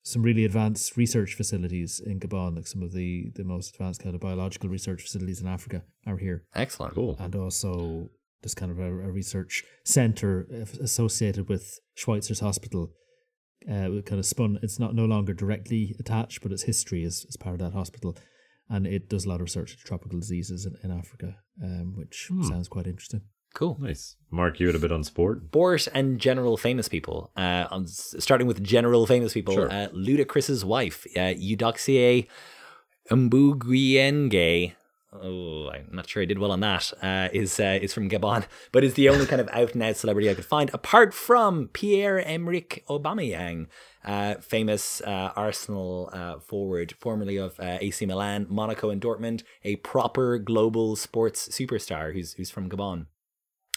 some really advanced research facilities in Gabon, like some of the, the most advanced kind of biological research facilities in Africa are here. Excellent, cool. And also there's kind of a, a research centre associated with Schweitzer's Hospital uh, kind of spun. It's not no longer directly attached, but its history is, is part of that hospital. And it does a lot of research into tropical diseases in, in Africa, um, which hmm. sounds quite interesting. Cool. Nice. Mark, you had a bit on sport. Sport and general famous people. Uh, on, starting with general famous people, sure. uh, Ludacris's wife, uh, Eudoxie Mbuguienge. Oh, I'm not sure I did well on that. Uh, is uh, is from Gabon, but is the only kind of out and out celebrity I could find, apart from Pierre-Emerick Aubameyang, uh, famous uh, Arsenal uh, forward, formerly of uh, A C Milan, Monaco, and Dortmund, a proper global sports superstar who's who's from Gabon.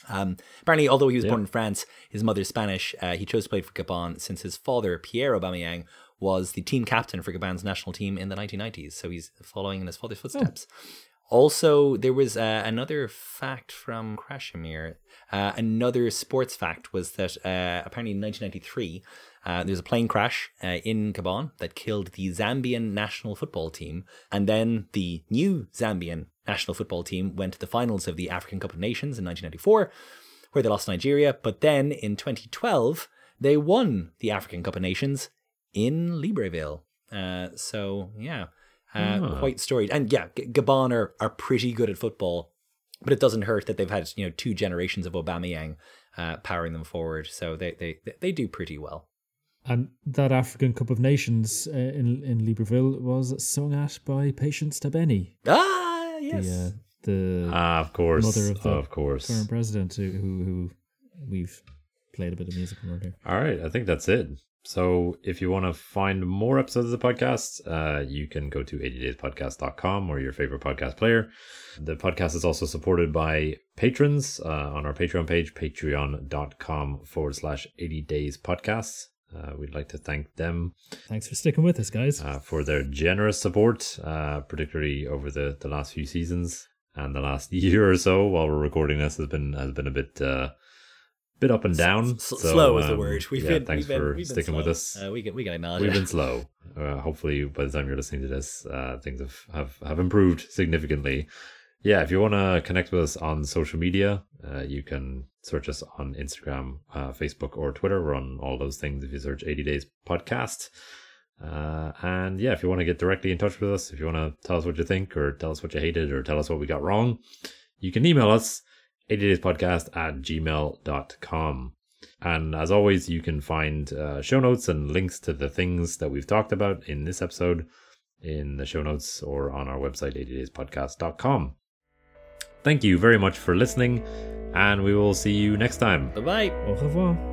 Um, apparently, although he was yeah. born in France, his mother's Spanish. Uh, he chose to play for Gabon since his father, Pierre Aubameyang, was the team captain for Gabon's national team in the nineteen nineties. So he's following in his father's footsteps. Yeah. Also, there was uh, another fact from Krashimir. Uh, another sports fact was that uh, apparently in nineteen ninety-three, uh, there was a plane crash uh, in Gabon that killed the Zambian national football team. And then the new Zambian national football team went to the finals of the African Cup of Nations in nineteen ninety-four, where they lost to Nigeria. But then in twenty twelve, they won the African Cup of Nations in Libreville. Uh, so, yeah. Uh, oh. Quite storied. And yeah, G- Gabon are, are pretty good at football, but it doesn't hurt that they've had, you know, two generations of Aubameyang uh, powering them forward. So they, they, they do pretty well. And that African Cup of Nations uh, in in Libreville was sung at by Patience Tabeni. Ah, yes. The, uh, the ah, of course, mother of the of course. current president who, who, who we've played a bit of music from earlier. All right, I think that's it. So if you want to find more episodes of the podcast, uh, you can go to eighty days podcast dot com or your favorite podcast player. The podcast is also supported by patrons uh, on our Patreon page, patreon dot com forward slash eighty days podcasts. Uh, we'd like to thank them. Thanks for sticking with us, guys. Uh, for their generous support, uh, particularly over the, the last few seasons and the last year or so while we're recording this has been has been a bit... Uh, Bit up and down. S- so, slow um, is the word. We've yeah, been, thanks we've for been, we've been sticking slow. with us. Uh, we can we can acknowledge. We've been slow. Uh, hopefully, by the time you're listening to this, uh, things have, have, have improved significantly. Yeah, if you want to connect with us on social media, uh, you can search us on Instagram, uh, Facebook, or Twitter. We're on all those things if you search eighty Days Podcast. Uh, and yeah, if you want to get directly in touch with us, if you want to tell us what you think, or tell us what you hated, or tell us what we got wrong, you can email us. eighty days podcast at gmail dot com. And as always, you can find uh, show notes and links to the things that we've talked about in this episode in the show notes or on our website, eighty days podcast dot com. Thank you very much for listening, and we will see you next time. Bye-bye. Au revoir.